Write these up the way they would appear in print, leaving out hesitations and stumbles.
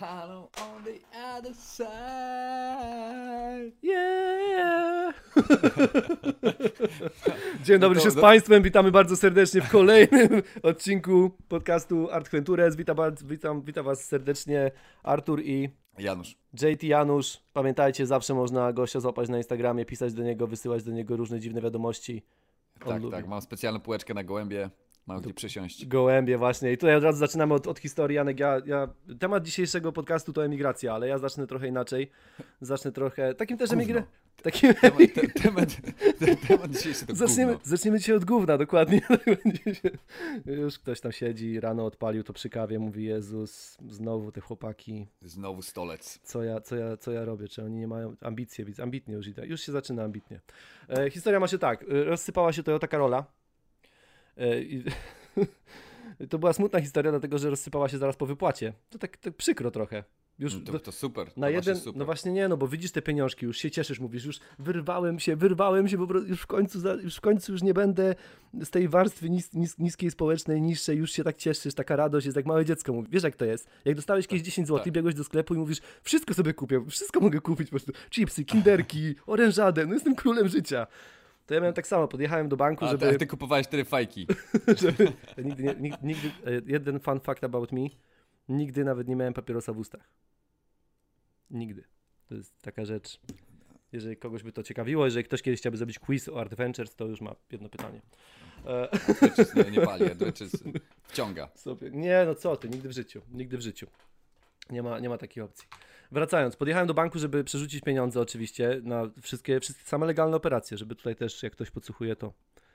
Hello on the other side. Yeah. Dzień dobry się z Państwem, witamy bardzo serdecznie w kolejnym odcinku podcastu Art Ventures. Witam Was serdecznie Artur i Janusz. JT Janusz. Pamiętajcie, zawsze można gościa złapać na Instagramie, pisać do niego, wysyłać do niego różne dziwne wiadomości. Tak, mam specjalną półeczkę na gołębie. Mam gdzie przysiąść. Gołębie, właśnie. I tutaj od razu zaczynamy od historii, Janek. Temat dzisiejszego podcastu to emigracja, ale ja zacznę trochę inaczej. Zacznę trochę... Takim też emigracją. Temat dzisiejszy to Zaczniemy dzisiaj od gówna, dokładnie. Już ktoś tam siedzi, rano odpalił to przy kawie, mówi: Jezus, znowu te chłopaki. Znowu stolec. Co ja robię? Czy oni nie mają ambicji? Ambitnie już idę. Już się zaczyna ambitnie. Historia ma się tak. Rozsypała się Toyota Corolla. To była smutna historia, dlatego że rozsypała się zaraz po wypłacie. To tak przykro trochę. Już to super. Na jeden, super. No właśnie nie, no bo widzisz te pieniążki, już się cieszysz, mówisz, już wyrwałem się, bo już w końcu nie będę z tej warstwy niskiej społecznej, niższej, już się tak cieszysz, taka radość, jest jak małe dziecko. Mówi, wiesz jak to jest? Jak dostałeś kiedyś 10 zł, biegłeś do sklepu i mówisz, wszystko sobie kupię, wszystko mogę kupić po prostu. Chipsy, kinderki, orężadę, no jestem królem życia. To ja miałem tak samo, podjechałem do banku, żeby... A ty kupowałeś 4 fajki. nigdy, jeden fun fact about me, nigdy nawet nie miałem papierosa w ustach. Nigdy. To jest taka rzecz, jeżeli kogoś by to ciekawiło, jeżeli ktoś kiedyś chciałby zrobić quiz o Art Ventures, to już ma jedno pytanie. Nie pali, wciąga. Nie, no co ty, nigdy w życiu. Nie ma takiej opcji. Wracając, podjechałem do banku, żeby przerzucić pieniądze oczywiście na wszystkie same legalne operacje, żeby tutaj też jak ktoś podsłuchuje to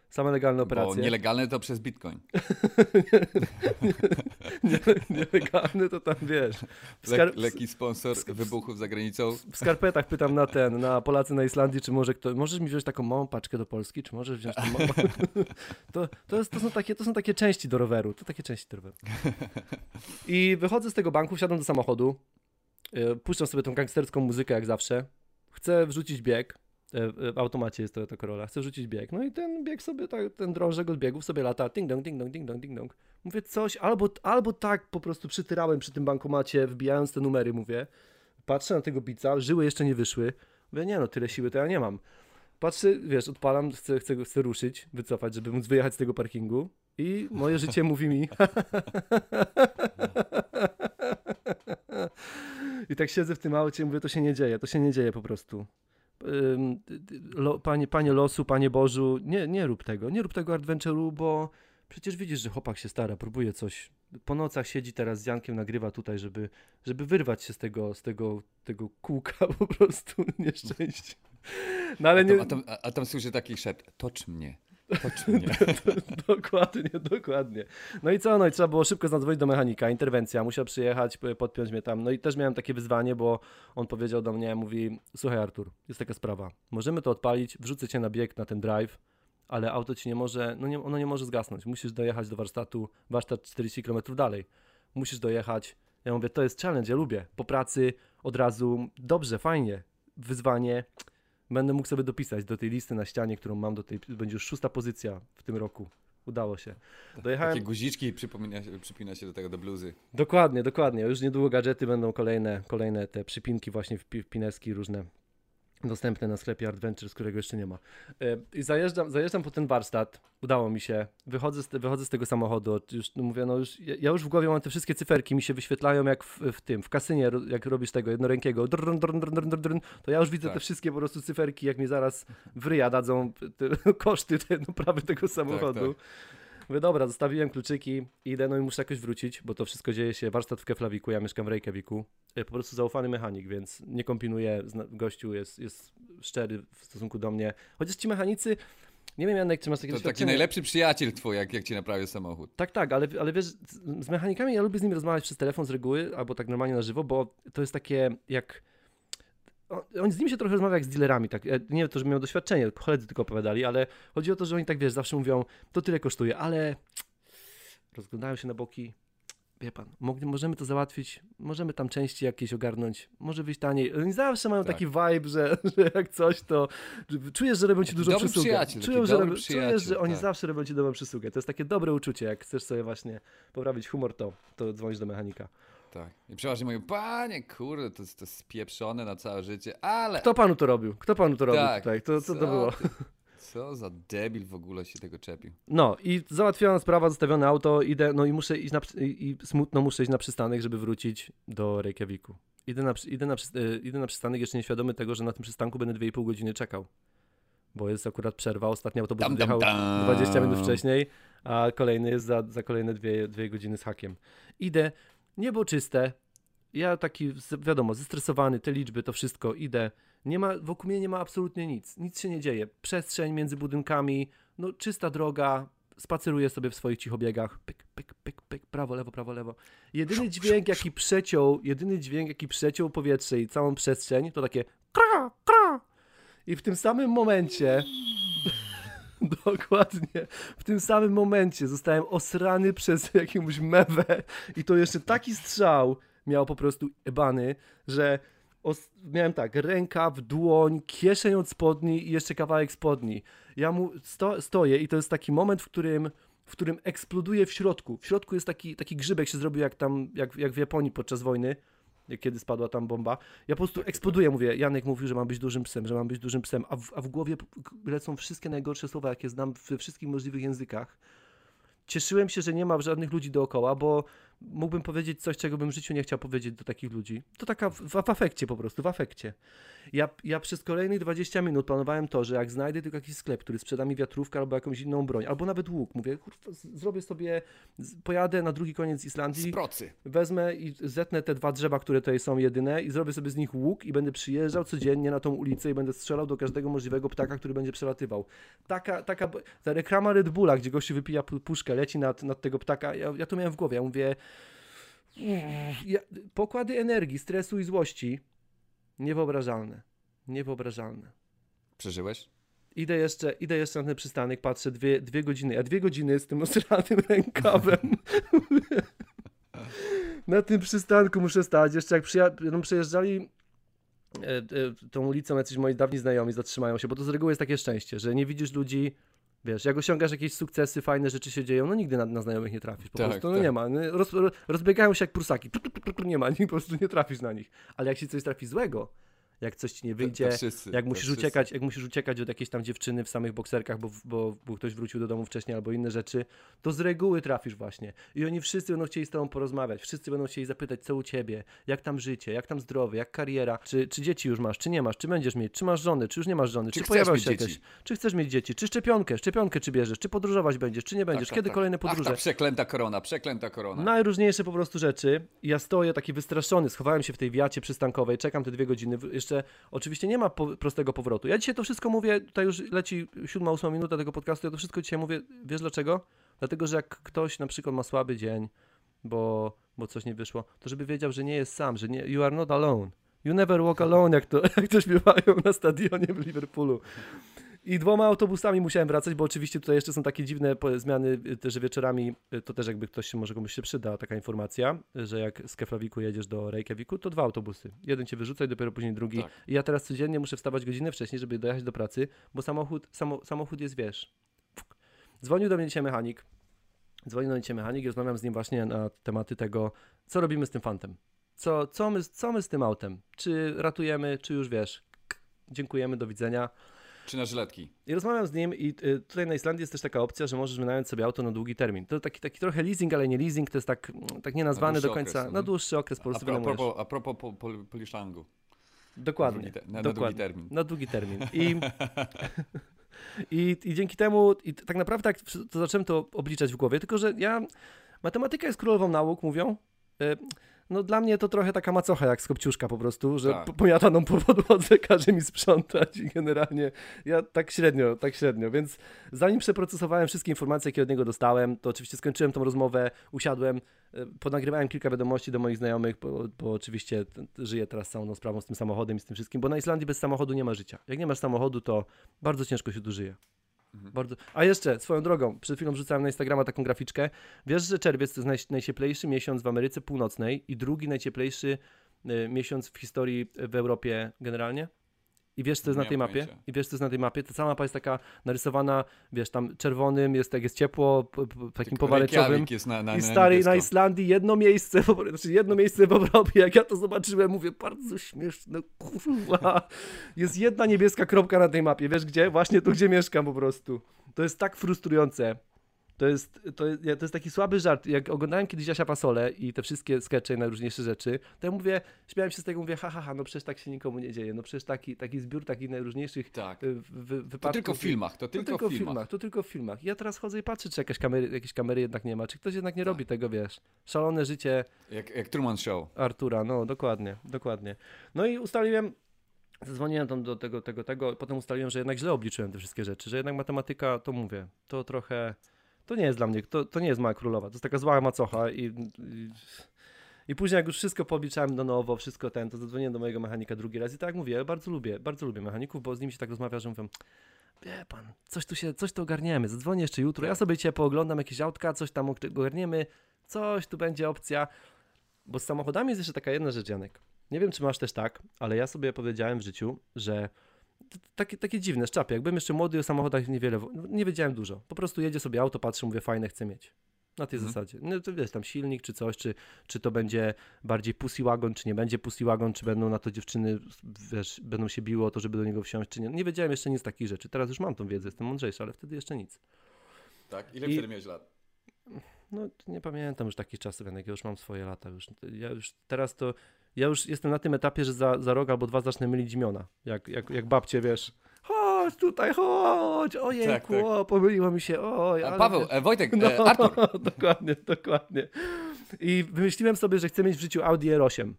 same legalne operacje. Bo nielegalne to przez Bitcoin. Nielegalne to tam wiesz. Lekki sponsor wybuchów za granicą. W skarpetach pytam na Polacy na Islandii, czy możesz mi wziąć taką małą paczkę do Polski, czy możesz wziąć tą małą... To są takie części do roweru. I wychodzę z tego banku, wsiadam do samochodu, puszczam sobie tą gangsterską muzykę jak zawsze, chcę wrzucić bieg, w automacie jest Toyota Corolla, chcę wrzucić bieg, no i ten bieg sobie, ten drążek od biegów sobie lata, ding dong, ding dong, ding dong, ding dong. Mówię coś, albo tak po prostu przytyrałem przy tym bankomacie, wbijając te numery, mówię, patrzę na tego bica, żyły jeszcze nie wyszły, mówię nie no, tyle siły to ja nie mam. Patrzę, wiesz, odpalam, chcę ruszyć, wycofać, żeby móc wyjechać z tego parkingu i moje życie mówi mi... I tak siedzę w tym aucie i mówię, to się nie dzieje po prostu. Panie losu, Panie Bożu, nie rób tego adventure'u, bo przecież widzisz, że chłopak się stara, próbuje coś. Po nocach siedzi teraz z Jankiem, nagrywa tutaj, żeby wyrwać się z tego kółka po prostu nieszczęścia. No, ale a tam słyszy taki szept, tocz mnie. Dokładnie. No i co? No i trzeba było szybko zadzwonić do mechanika, interwencja, musiał przyjechać, podpiąć mnie tam. No i też miałem takie wyzwanie, bo on powiedział do mnie, mówi, słuchaj Artur, jest taka sprawa, możemy to odpalić, wrzucę cię na bieg, na ten drive, ale auto ci nie może, ono nie może zgasnąć, musisz dojechać do warsztatu, warsztat 40 km dalej, musisz dojechać. Ja mówię, to jest challenge, ja lubię, po pracy od razu, dobrze, fajnie, wyzwanie. Będę mógł sobie dopisać do tej listy na ścianie, którą mam, będzie już 6. pozycja w tym roku. Udało się. Dojechałem... Takie guziczki przypina się do tego, do bluzy. Dokładnie. Już niedługo gadżety będą kolejne te przypinki właśnie, wpineski różne, dostępne na sklepie Art Ventures, którego jeszcze nie ma. I zajeżdżam po ten warsztat, udało mi się, wychodzę z tego samochodu, już mówię, ja już w głowie mam te wszystkie cyferki, mi się wyświetlają jak w kasynie, jak robisz tego jednorękiego, to ja już widzę te wszystkie po prostu cyferki, jak mi zaraz w ryja dadzą te koszty tej naprawy tego samochodu. Tak. Mówię, dobra, zostawiłem kluczyki, idę, no i muszę jakoś wrócić, bo to wszystko dzieje się, warsztat w Keflavíku, ja mieszkam w Reykjavíku, po prostu zaufany mechanik, więc nie kombinuję, gościu jest szczery w stosunku do mnie, chociaż ci mechanicy, nie wiem Janek, czy masz takie doświadczenie. To taki najlepszy przyjaciel twój, jak ci naprawię samochód. Tak, ale wiesz, z mechanikami ja lubię z nimi rozmawiać przez telefon z reguły, albo tak normalnie na żywo, bo to jest takie jak... Oni z nimi się trochę rozmawia jak z dealerami, tak. Nie wiem, to, że miał doświadczenie, koledzy tylko opowiadali, ale chodzi o to, że oni tak, wiesz, zawsze mówią, to tyle kosztuje, ale rozglądają się na boki, wie pan, możemy to załatwić, możemy tam części jakieś ogarnąć, może wyjść taniej. Oni zawsze mają taki vibe, że jak coś, to czujesz, że robią ci dużą przysługę. Czujesz, że oni zawsze robią ci dobrą przysługę. To jest takie dobre uczucie, jak chcesz sobie właśnie poprawić humor, to dzwonisz do mechanika. Tak. I przeważnie mówią, panie, kurde, to jest spieprzone na całe życie, ale... Kto panu to robił? Kto panu to robił tutaj? Co to było? Co za debil w ogóle się tego czepił. No i załatwiona sprawa, zostawione auto, idę, no i muszę iść smutno muszę iść na przystanek, żeby wrócić do Reykjaviku. Idę na przystanek, jeszcze nieświadomy tego, że na tym przystanku będę 2,5 godziny czekał. Bo jest akurat przerwa, ostatni autobus odjechał 20 minut wcześniej, a kolejny jest za kolejne 2 godziny z hakiem. Idę, niebo czyste, ja taki, wiadomo, zestresowany, te liczby, to wszystko, idę. Nie ma, wokół mnie nie ma absolutnie nic, nic się nie dzieje. Przestrzeń między budynkami, no czysta droga, spaceruję sobie w swoich cichobiegach, pyk, pyk, pyk, pyk, prawo, lewo. Jedyny dźwięk, jaki przeciął powietrze i całą przestrzeń, to takie kra, kra. I w tym samym momencie, dokładnie, w tym samym momencie zostałem osrany przez jakąś mewę i to jeszcze taki strzał miał po prostu ebany, że miałem tak, rękaw, dłoń, kieszeń od spodni i jeszcze kawałek spodni. Ja stoję i to jest taki moment, w którym eksploduje w środku. W środku jest taki grzybek, się zrobił jak w Japonii podczas wojny, kiedy spadła tam bomba. Ja po prostu eksploduję, mówię, Janek mówił, że mam być dużym psem, a w głowie lecą wszystkie najgorsze słowa, jakie znam we wszystkich możliwych językach. Cieszyłem się, że nie ma żadnych ludzi dookoła, bo mógłbym powiedzieć coś, czego bym w życiu nie chciał powiedzieć do takich ludzi. To taka w afekcie po prostu, w afekcie. Ja przez kolejnych 20 minut planowałem to, że jak znajdę tylko jakiś sklep, który sprzeda mi wiatrówkę albo jakąś inną broń, albo nawet łuk, mówię, kurwa, zrobię sobie, pojadę na drugi koniec Islandii, wezmę i zetnę te 2 drzewa, które tutaj są jedyne i zrobię sobie z nich łuk i będę przyjeżdżał codziennie na tą ulicę i będę strzelał do każdego możliwego ptaka, który będzie przelatywał. Ta reklama Red Bulla, gdzie gościu wypija puszkę, leci nad tego ptaka, ja to miałem w głowie, ja mówię, pokłady energii, stresu i złości niewyobrażalne. Przeżyłeś? Idę jeszcze na ten przystanek, patrzę 2 godziny, a 2 godziny z tym osranym rękawem na tym przystanku muszę stać, jeszcze jak przejeżdżali tą ulicą jacyś moi dawni znajomi, zatrzymają się, bo to z reguły jest takie szczęście, że nie widzisz ludzi. Wiesz, jak osiągasz jakieś sukcesy, fajne rzeczy się dzieją, no nigdy na znajomych nie trafisz, po prostu no nie ma. Rozbiegają się jak prusaki, nie ma, po prostu nie trafisz na nich. Ale jak się coś trafi złego, jak coś ci nie wyjdzie, jak musisz uciekać od jakiejś tam dziewczyny w samych bokserkach, bo ktoś wrócił do domu wcześniej albo inne rzeczy, to z reguły trafisz właśnie. I oni wszyscy będą chcieli z tobą porozmawiać, wszyscy będą chcieli zapytać, co u ciebie, jak tam życie, jak tam zdrowie, jak kariera, czy dzieci już masz, czy nie masz, czy będziesz mieć, czy masz żonę, czy już nie masz żony, czy pojawiają się jakieś, czy chcesz mieć dzieci, czy szczepionkę czy bierzesz, czy podróżować będziesz, czy nie będziesz, kiedy kolejne podróże. Ach, ta przeklęta korona. Najróżniejsze po prostu rzeczy. Ja stoję taki wystraszony, schowałem się w tej wiacie przystankowej, czekam te 2 godziny. Jeszcze oczywiście nie ma prostego powrotu. Ja dzisiaj to wszystko mówię, tutaj już leci 7-8 minuta tego podcastu, ja to wszystko dzisiaj mówię, wiesz dlaczego? Dlatego, że jak ktoś na przykład ma słaby dzień, bo coś nie wyszło, to żeby wiedział, że nie jest sam, że nie, you are not alone, you never walk alone, jak to śpiewają na stadionie w Liverpoolu. I 2 autobusami musiałem wracać, bo oczywiście tutaj jeszcze są takie dziwne zmiany, że wieczorami, to też jakby komuś się przyda taka informacja, że jak z Keflavíku jedziesz do Reykjavíku, to 2 autobusy. Jeden cię wyrzuca i dopiero później drugi. Tak. I ja teraz codziennie muszę wstawać godzinę wcześniej, żeby dojechać do pracy, bo samochód jest, wiesz. Dzwonił do mnie dzisiaj mechanik. I rozmawiam z nim właśnie na tematy tego, co robimy z tym fantem. Co my z tym autem? Czy ratujemy, czy już wiesz. Dziękujemy, do widzenia. Czy na żyletki. I rozmawiam z nim i tutaj na Islandii jest też taka opcja, że możesz wynająć sobie auto na długi termin. To taki trochę leasing, ale nie leasing, to jest tak nie nazwany do końca. Okres, na dłuższy okres po prostu wynajmujesz. A propos poliszlangu. Dokładnie. Na długi termin. I dzięki temu, tak naprawdę jak to zacząłem to obliczać w głowie, tylko że matematyka jest królową nauk, mówią. No dla mnie to trochę taka macocha jak z Kopciuszka po prostu, że pomiataną po podłodze każe mi sprzątać i generalnie ja tak średnio, więc zanim przeprocesowałem wszystkie informacje, jakie od niego dostałem, to oczywiście skończyłem tą rozmowę, usiadłem, ponagrywałem kilka wiadomości do moich znajomych, bo oczywiście żyję teraz całą tą sprawą z tym samochodem i z tym wszystkim, bo na Islandii bez samochodu nie ma życia. Jak nie masz samochodu, to bardzo ciężko się tu żyje. Bardzo. A jeszcze, swoją drogą, przed chwilą wrzucałem na Instagrama taką graficzkę. Wiesz, że czerwiec to jest najcieplejszy miesiąc w Ameryce Północnej i drugi najcieplejszy miesiąc w historii w Europie generalnie? I wiesz, co jest na tej mapie? I wiesz, co jest na tej mapie? Ta cała mapa jest taka narysowana, wiesz, tam czerwonym, jest tak, jest ciepło, takim powaleczowym. Jest na, i stary, na Islandii jedno miejsce, znaczy jedno miejsce w Europie. Jak ja to zobaczyłem, mówię, bardzo śmieszne, kurwa. Jest jedna niebieska kropka na tej mapie. Wiesz gdzie? Właśnie tu, gdzie mieszkam po prostu. To jest tak frustrujące. To jest taki słaby żart. Jak oglądałem kiedyś Jasia Pasolę i te wszystkie skecze i najróżniejsze rzeczy, to ja mówię, śmiałem się z tego, mówię, no przecież tak się nikomu nie dzieje, no przecież taki zbiór takich najróżniejszych wypadków. To tylko w filmach, to tylko w filmach. Ja teraz chodzę i patrzę, czy jakieś kamery jednak nie ma, czy ktoś jednak nie robi tego, wiesz, szalone życie. Jak Truman Show. Artura, no dokładnie. No i ustaliłem, zadzwoniłem tam do tego, potem ustaliłem, że jednak źle obliczyłem te wszystkie rzeczy, że jednak matematyka, to mówię, to trochę... To nie jest dla mnie, to nie jest moja królowa, to jest taka zła macocha i później jak już wszystko poobliczałem na nowo, wszystko to zadzwoniłem do mojego mechanika drugi raz i tak jak mówię, bardzo lubię mechaników, bo z nimi się tak rozmawia, że mówię, wie pan, coś tu ogarniemy, zadzwonię jeszcze jutro, ja sobie cię pooglądam jakieś autka, coś tam ogarniemy, coś tu będzie opcja, bo z samochodami jest jeszcze taka jedna rzecz, Janek, nie wiem czy masz też tak, ale ja sobie powiedziałem w życiu, że takie dziwne szczapy, jak byłem jeszcze młody, o samochodach niewiele, nie wiedziałem dużo, po prostu jedzie sobie auto, patrzę, mówię, fajne, chcę mieć, na tej zasadzie, no to wiesz, tam silnik czy coś, czy to będzie bardziej pussy wagon, czy nie będzie pussy wagon, czy będą na to dziewczyny, wiesz, będą się biły o to, żeby do niego wsiąść, czy nie, nie wiedziałem jeszcze nic takich rzeczy, teraz już mam tą wiedzę, jestem mądrzejszy, ale wtedy jeszcze nic. Tak, ile wtedy miałeś lat? No nie pamiętam już takich czasów, jak ja już mam swoje lata, ja już jestem na tym etapie, że za rok albo dwa zacznę mylić imiona, jak babcie, wiesz, chodź tutaj, chodź, ojejku, tak. Pomyliło mi się, oj. Ale... Paweł, Wojtek, Artur. Dokładnie. I wymyśliłem sobie, że chcę mieć w życiu Audi R8.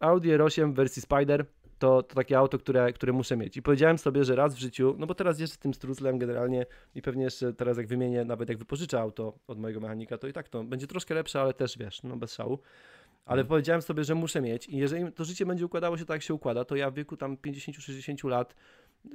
Audi R8 w wersji Spider to takie auto, które muszę mieć. I powiedziałem sobie, że raz w życiu, no bo teraz jeżdżę tym struclem generalnie i pewnie jeszcze teraz jak wymienię, nawet jak wypożyczę auto od mojego mechanika, to i tak to będzie troszkę lepsze, ale też wiesz, no bez szału. Ale powiedziałem sobie, że muszę mieć i jeżeli to życie będzie układało się tak, jak się układa, to ja w wieku tam 50-60 lat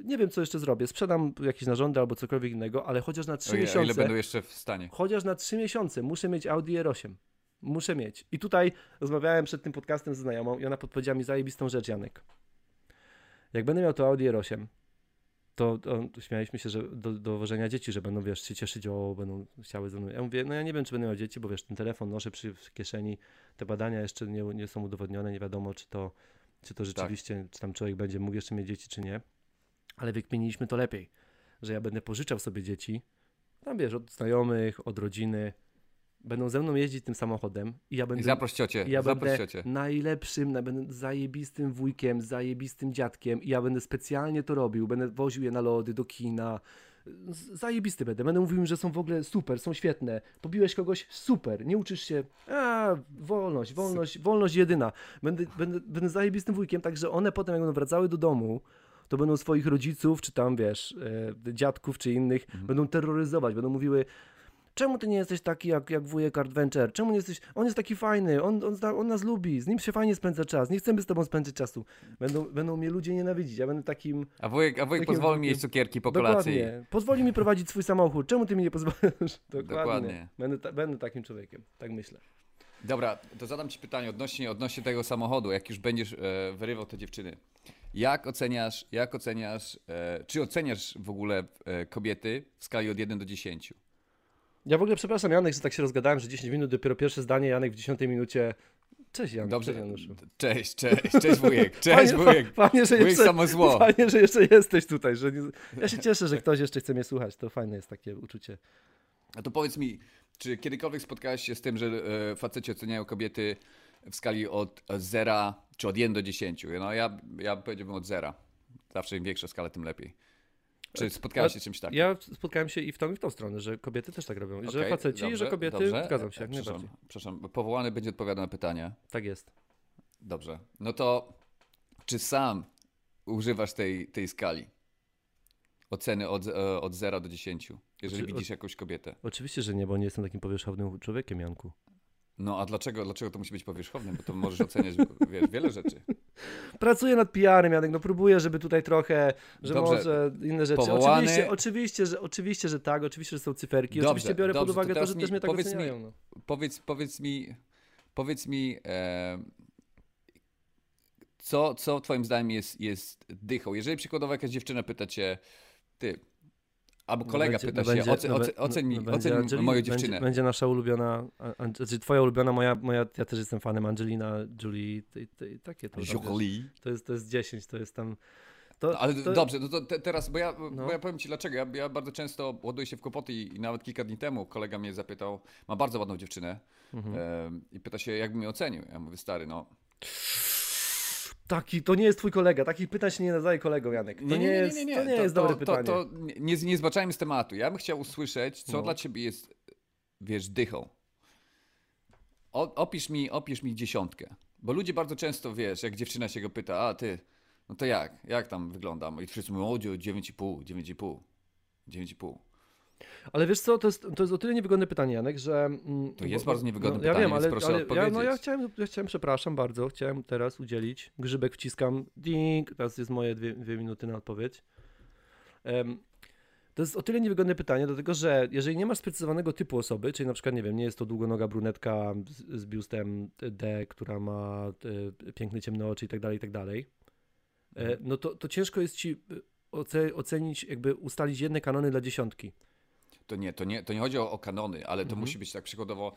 nie wiem, co jeszcze zrobię. Sprzedam jakieś narządy albo cokolwiek innego, ale chociaż na 3 miesiące... Ile będę jeszcze w stanie? Chociaż na 3 miesiące muszę mieć Audi R8. Muszę mieć. I tutaj rozmawiałem przed tym podcastem ze znajomą i ona podpowiedziała mi zajebistą rzecz, Janek. Jak będę miał to Audi R8, to śmialiśmy się, że do wożenia dzieci, że będą, wiesz, się cieszyć, będą chciały ze mną. Ja mówię, no ja nie wiem, czy będę miał dzieci, bo wiesz, ten telefon noszę w kieszeni, te badania jeszcze nie są udowodnione, nie wiadomo, czy to rzeczywiście, czy tam człowiek będzie mógł jeszcze mieć dzieci, czy nie. Ale wykminiliśmy to lepiej, że ja będę pożyczał sobie dzieci, tam wiesz, od znajomych, od rodziny, będą ze mną jeździć tym samochodem i ja będę... I zaproś ciocię. Najlepszym, będę zajebistym wujkiem, zajebistym dziadkiem i ja będę specjalnie to robił, będę woził je na lody, do kina, zajebisty będę mówił im, że są w ogóle super, są świetne, pobiłeś kogoś, super, nie uczysz się, wolność jedyna, będę zajebistym wujkiem, tak że one potem jak będą wracały do domu, to będą swoich rodziców, czy tam wiesz, dziadków, czy innych, będą terroryzować, będą mówiły... Czemu ty nie jesteś taki jak wujek Art Venture? Czemu nie jesteś... On jest taki fajny, on nas lubi, z nim się fajnie spędza czas, nie chcemy z tobą spędzać czasu. Będą mnie ludzie nienawidzić, ja będę takim... A wujek pozwoli mi jeść cukierki po kolacji. Dokładnie. Pozwoli mi prowadzić swój samochód, czemu ty mi nie pozwolisz? Dokładnie. Będę takim człowiekiem, tak myślę. Dobra, to zadam ci pytanie odnośnie tego samochodu, jak już będziesz wyrywał te dziewczyny. Czy oceniasz w ogóle kobiety w skali od 1 do 10? Ja w ogóle przepraszam, Janek, że tak się rozgadałem, że 10 minut, dopiero pierwsze zdanie, Janek w 10 minucie. Cześć, Janek. Dobrze, Januszu. Cześć wujek, wujek. Fajnie, że jeszcze jesteś tutaj. Ja się cieszę, że ktoś jeszcze chce mnie słuchać, to fajne jest takie uczucie. A to powiedz mi, czy kiedykolwiek spotkałeś się z tym, że faceci oceniają kobiety w skali od 0, czy od 1 do 10? No ja powiedziałbym od 0. Zawsze im większa skala, tym lepiej. Czy spotkałeś się z czymś takim? Ja spotkałem się i w tą stronę, że kobiety też tak robią. Okay, że faceci, dobrze, że kobiety... Dobrze. Zgadzam się, jak najbardziej. Przepraszam, powołany będzie odpowiadał na pytania. Tak jest. Dobrze. No to czy sam używasz tej skali? Oceny od 0 do 10, jeżeli widzisz jakąś kobietę. Oczywiście, że nie, bo nie jestem takim powierzchownym człowiekiem, Janku. No a dlaczego to musi być powierzchowne? Bo to możesz oceniać wiesz, wiele rzeczy. Pracuję nad PR-em, Janek, no próbuję, żeby tutaj trochę, że dobrze, może inne rzeczy. Powołany... Oczywiście, że tak, oczywiście, że są cyferki, dobrze, oczywiście biorę pod uwagę to, że też mnie tak oceniają. Powiedz mi, Co twoim zdaniem jest dychą? Jeżeli przykładowo jakaś dziewczyna pyta cię, ty, albo kolega pyta się, oceń mi moją dziewczynę. Będzie nasza ulubiona, znaczy twoja ulubiona, moja, ja też jestem fanem, Angelina Jolie, takie to. Jolie? To jest 10, to jest tam... Dobrze, teraz, bo ja powiem ci dlaczego. Ja bardzo często ładuję się w kłopoty i nawet kilka dni temu kolega mnie zapytał, ma bardzo ładną dziewczynę i pyta się, jakbym ją ocenił. Ja mówię, stary, no... Taki, to nie jest twój kolega, takich pytań się nie nadaje kolegom, Janek. To nie jest dobre pytanie. Nie zbaczajmy z tematu. Ja bym chciał usłyszeć, co dla ciebie jest, wiesz, dychą. Opisz mi dziesiątkę. Bo ludzie bardzo często, wiesz, jak dziewczyna się go pyta, a ty, no to jak tam wyglądam? I wszyscy mówią, o 9,5. Ale wiesz co, to jest o tyle niewygodne pytanie, Janek, że... To jest bardzo niewygodne pytanie, ja wiem, więc proszę odpowiedzieć. Ja chciałem, przepraszam bardzo, chciałem teraz udzielić, grzybek wciskam, ding, teraz jest moje dwie minuty na odpowiedź. To jest o tyle niewygodne pytanie, dlatego że jeżeli nie masz sprecyzowanego typu osoby, czyli na przykład, nie wiem, nie jest to długonoga brunetka z biustem D, która ma piękne ciemne oczy i tak dalej, no to ciężko jest ci ocenić, jakby ustalić jedne kanony dla dziesiątki. To nie chodzi o kanony, ale to musi być tak przykładowo.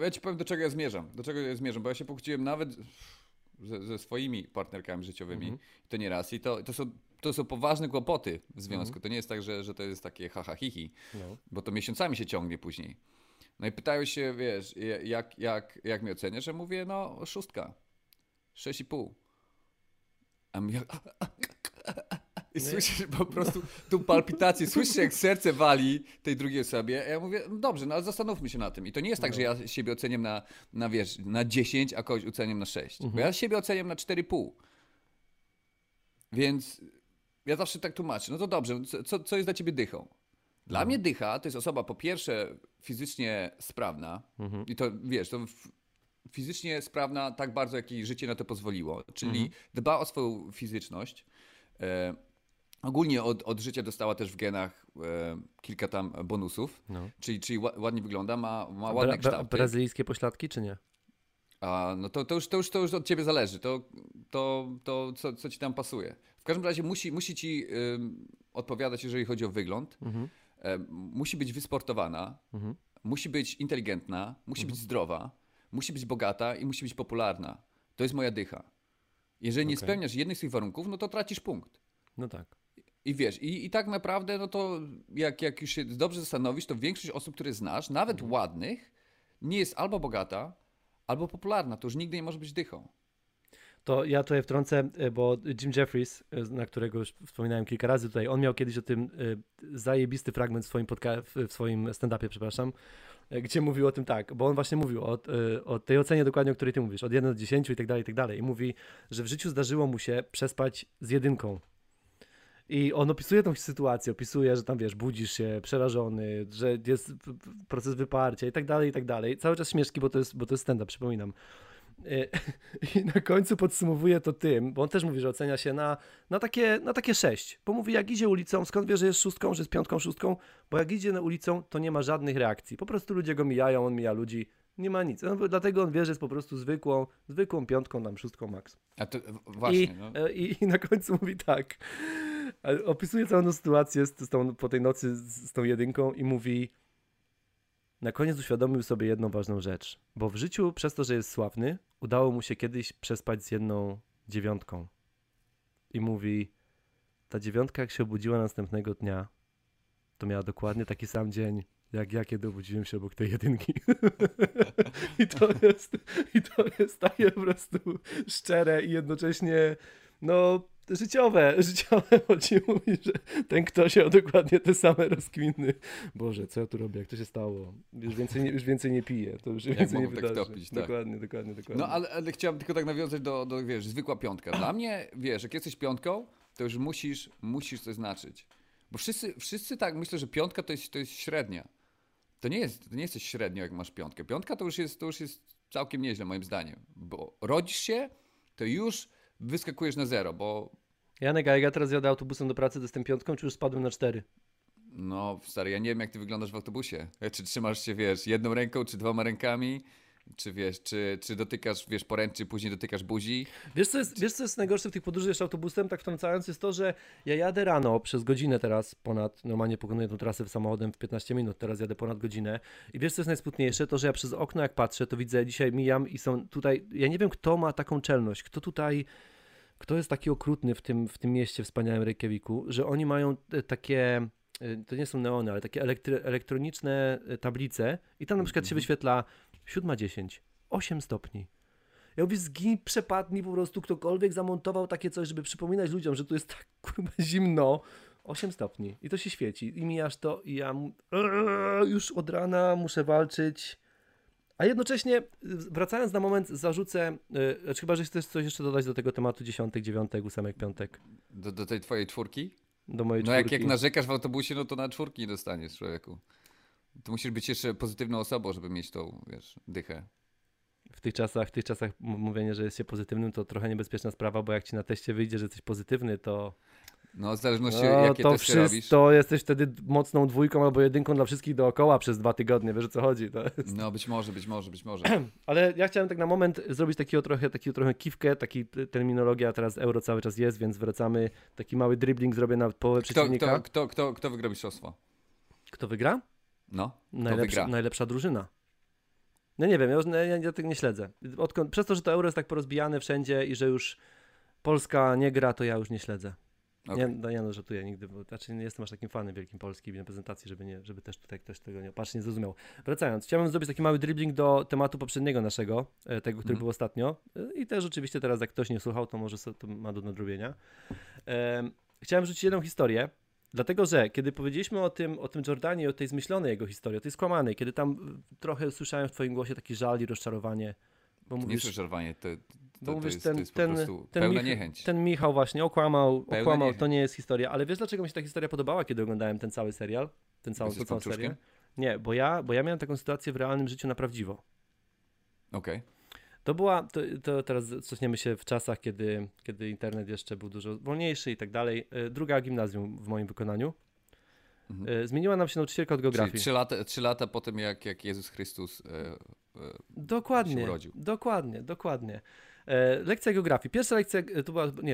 Ja ci powiem, do czego ja zmierzam, bo ja się pokłóciłem nawet ze swoimi partnerkami życiowymi, to nie raz. I to są poważne kłopoty w związku. To nie jest tak, że to jest takie haha hihi, bo to miesiącami się ciągnie później. No i pytają się, wiesz, jak mnie oceniasz? Ja mówię, no 6,5. A mnie... I słyszysz po prostu tą palpitację, słyszysz jak serce wali tej drugiej osobie. Ja mówię, dobrze, no ale zastanówmy się na tym. I to nie jest tak, że ja siebie oceniam na 10, a kogoś oceniam na 6. Bo ja siebie oceniam na 4,5. Więc ja zawsze tak tłumaczę, no to dobrze, co jest dla ciebie dychą? Dla mnie dycha to jest osoba po pierwsze fizycznie sprawna i to wiesz, to... Fizycznie sprawna tak bardzo, jak jej życie na to pozwoliło. Czyli dba o swoją fizyczność. Ogólnie od życia dostała też w genach kilka tam bonusów. No. Czyli ładnie wygląda, ma ładne kształty. Brazylijskie pośladki czy nie? A, no to już od ciebie zależy. To co ci tam pasuje. W każdym razie musi ci odpowiadać, jeżeli chodzi o wygląd. Musi być wysportowana. Musi być inteligentna. Musi być zdrowa. Musi być bogata i musi być popularna. To jest moja dycha. Jeżeli nie spełniasz jednych z tych warunków, no to tracisz punkt. No tak. I wiesz, i tak naprawdę, no to jak już się dobrze zastanowisz, to większość osób, które znasz, nawet ładnych, nie jest albo bogata, albo popularna. To już nigdy nie może być dychą. To ja tutaj wtrącę, bo Jim Jeffries, na którego już wspominałem kilka razy tutaj, on miał kiedyś o tym zajebisty fragment w swoim stand-upie, przepraszam, gdzie mówił o tym tak, bo on właśnie mówił o tej ocenie dokładnie, o której ty mówisz, od 1 do 10 i tak dalej. I mówi, że w życiu zdarzyło mu się przespać z 1. I on opisuje tą sytuację, że tam wiesz, budzisz się przerażony, że jest proces wyparcia i tak dalej. Cały czas śmieszki, bo to jest stand-up, przypominam. I na końcu podsumowuje to tym, bo on też mówi, że ocenia się na takie 6, bo mówi, jak idzie ulicą, skąd wie, że jest 6, że jest 5, 6, bo jak idzie na ulicą, to nie ma żadnych reakcji, po prostu ludzie go mijają, on mija ludzi, nie ma nic, no, dlatego on wie, że jest po prostu zwykłą 5, tam 6 max. A to właśnie, I na końcu mówi tak, opisuje całą sytuację po tej nocy z tą 1 i mówi: na koniec uświadomił sobie jedną ważną rzecz, bo w życiu przez to, że jest sławny, udało mu się kiedyś przespać z 1 9. I mówi, ta 9, jak się obudziła następnego dnia, to miała dokładnie taki sam dzień, jak ja, kiedy obudziłem się obok tej 1. I to jest takie po prostu szczere i jednocześnie, no... Życiowe, bo ci mówi, że ten ktoś miał dokładnie te same rozkminy. Boże, co ja tu robię, jak to się stało? Już więcej nie piję, to już jak więcej nie wydarzy. Tak topić, tak. Dokładnie. No ale chciałem tylko tak nawiązać do wiesz, zwykła 5. Dla mnie, wiesz, jak jesteś 5, to już musisz coś znaczyć. Bo wszyscy tak, myślę, że 5 to jest średnia. To nie jesteś średnio, jak masz 5. 5 to już jest całkiem nieźle, moim zdaniem. Bo rodzisz się, to już wyskakujesz na 0, bo... Janek, a ja teraz jadę autobusem do pracy, to jestem 5, czy już spadłem na 4? No, stary, ja nie wiem, jak ty wyglądasz w autobusie. Czy trzymasz się, wiesz, jedną ręką, czy 2 rękami. Czy wiesz, czy dotykasz, wiesz, poręczy, później dotykasz buzi? Wiesz, co jest najgorsze w tych podróży jeszcze autobusem, tak wtrącając, jest to, że ja jadę rano przez godzinę teraz ponad, normalnie pokonuję tą trasę samochodem w 15 minut, teraz jadę ponad godzinę i wiesz, co jest najsmutniejsze? To, że ja przez okno jak patrzę, to widzę, dzisiaj mijam i są tutaj, ja nie wiem, kto ma taką czelność, kto jest taki okrutny w tym mieście wspaniałym Reykjaviku, że oni mają takie... To nie są neony, ale takie elektroniczne tablice i tam na przykład się wyświetla 7:10, 8 stopni. Ja mówię, zgiń, przepadnij po prostu, ktokolwiek zamontował takie coś, żeby przypominać ludziom, że tu jest tak kurwa zimno, 8 stopni i to się świeci i mijasz to i ja już od rana muszę walczyć. A jednocześnie, wracając na moment, zarzucę, chyba, że chcesz coś jeszcze dodać do tego tematu dziesiątek, dziewiątek, ósemek, piątek. Do tej twojej czwórki? Do mojej czwórki. Jak narzekasz w autobusie, no to na czwórki nie dostaniesz, człowieku. To musisz być jeszcze pozytywną osobą, żeby mieć tą, wiesz, dychę. W tych czasach mówienie, że jest się pozytywnym, to trochę niebezpieczna sprawa, bo jak ci na teście wyjdzie, że jesteś pozytywny, to... No, w zależności jakie testy robisz. To jesteś wtedy mocną dwójką albo jedynką dla wszystkich dookoła przez 2 tygodnie, wiesz o co chodzi. To jest... No, być może. Ale ja chciałem tak na moment zrobić takiego trochę kiwkę, taki terminologia teraz euro cały czas jest, więc wracamy. Taki mały dribbling zrobię na połowę przeciwnika. Kto wygra mistrzostwo? Kto wygra? No, najlepsza drużyna. No nie wiem, ja tego nie śledzę. Przez to, że to euro jest tak porozbijane wszędzie i że już Polska nie gra, to ja już nie śledzę. Okay. Nie, żartuję nigdy, bo znaczy nie jestem aż takim fanem wielkim polskiej reprezentacji, żeby też tutaj ktoś tego nie zrozumiał. Wracając, chciałbym zrobić taki mały dribbling do tematu poprzedniego naszego, tego, który był ostatnio i też oczywiście teraz jak ktoś nie słuchał, to może to ma do nadrobienia. Chciałem rzucić jedną historię, dlatego że kiedy powiedzieliśmy o tym Jordanie, o tej zmyślonej jego historii, o tej skłamanej, kiedy tam trochę słyszałem w twoim głosie taki żal i rozczarowanie, bo mówisz... Nie rozczarowanie, ten Michał właśnie okłamał, to nie jest historia, ale wiesz dlaczego mi się ta historia podobała, kiedy oglądałem ten cały serial, całą serię? Nie, bo ja miałem taką sytuację w realnym życiu na prawdziwo. Okej. Okay. To teraz cofniemy się w czasach, kiedy internet jeszcze był dużo wolniejszy i tak dalej. Druga gimnazjum w moim wykonaniu. Zmieniła nam się nauczycielka od geografii. Czyli 3 lata po tym, jak Jezus Chrystus dokładnie, się urodził. Dokładnie. Lekcja geografii. Pierwsza lekcja, to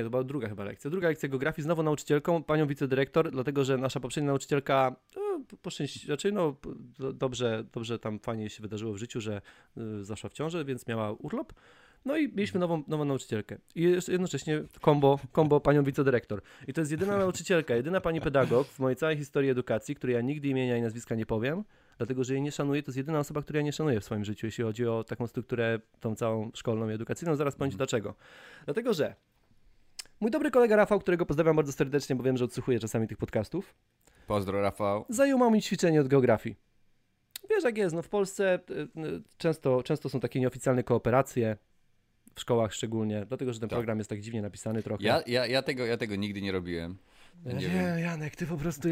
była druga chyba lekcja. Druga lekcja geografii z nową nauczycielką, panią wicedyrektor, dlatego że nasza poprzednia nauczycielka dobrze tam fajnie się wydarzyło w życiu, że zaszła w ciąży, więc miała urlop. No i mieliśmy nową nauczycielkę i jednocześnie kombo panią wicedyrektor. I to jest jedyna nauczycielka, jedyna pani pedagog w mojej całej historii edukacji, której ja nigdy imienia i nazwiska nie powiem, dlatego że jej nie szanuję, to jest jedyna osoba, której ja nie szanuję w swoim życiu, jeśli chodzi o taką strukturę, tą całą szkolną i edukacyjną. Zaraz powiem ci dlaczego. Dlatego że mój dobry kolega Rafał, którego pozdrawiam bardzo serdecznie, bo wiem, że odsłuchuje czasami tych podcastów. Pozdro, Rafał. Zajumał mi ćwiczenie od geografii. Wiesz jak jest, no w Polsce często są takie nieoficjalne kooperacje, w szkołach szczególnie, dlatego że ten program jest tak dziwnie napisany trochę. Ja tego nigdy nie robiłem. Nie, Janek, ty po prostu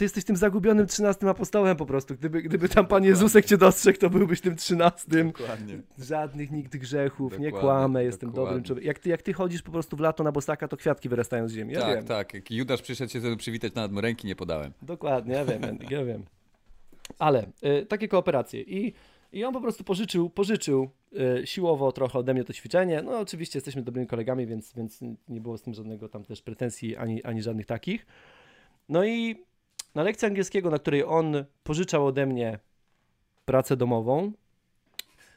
jesteś tym zagubionym 13 apostołem po prostu. Gdyby tam Pan Jezusek cię dostrzegł, to byłbyś tym 13. Dokładnie. Żadnych nigdy grzechów, nie kłamę, jestem dobrym człowiekiem. Jak ty chodzisz po prostu w lato na bosaka, to kwiatki wyrastają z ziemi. Ja wiem. Jak Judasz przyszedł się ze przywitać, nawet mu ręki nie podałem. Dokładnie, ja wiem. Ale takie kooperacje i on po prostu pożyczył siłowo trochę ode mnie to ćwiczenie. No oczywiście jesteśmy dobrymi kolegami, więc nie było z tym żadnego tam też pretensji, ani żadnych takich. No i na lekcji angielskiego, na której on pożyczał ode mnie pracę domową,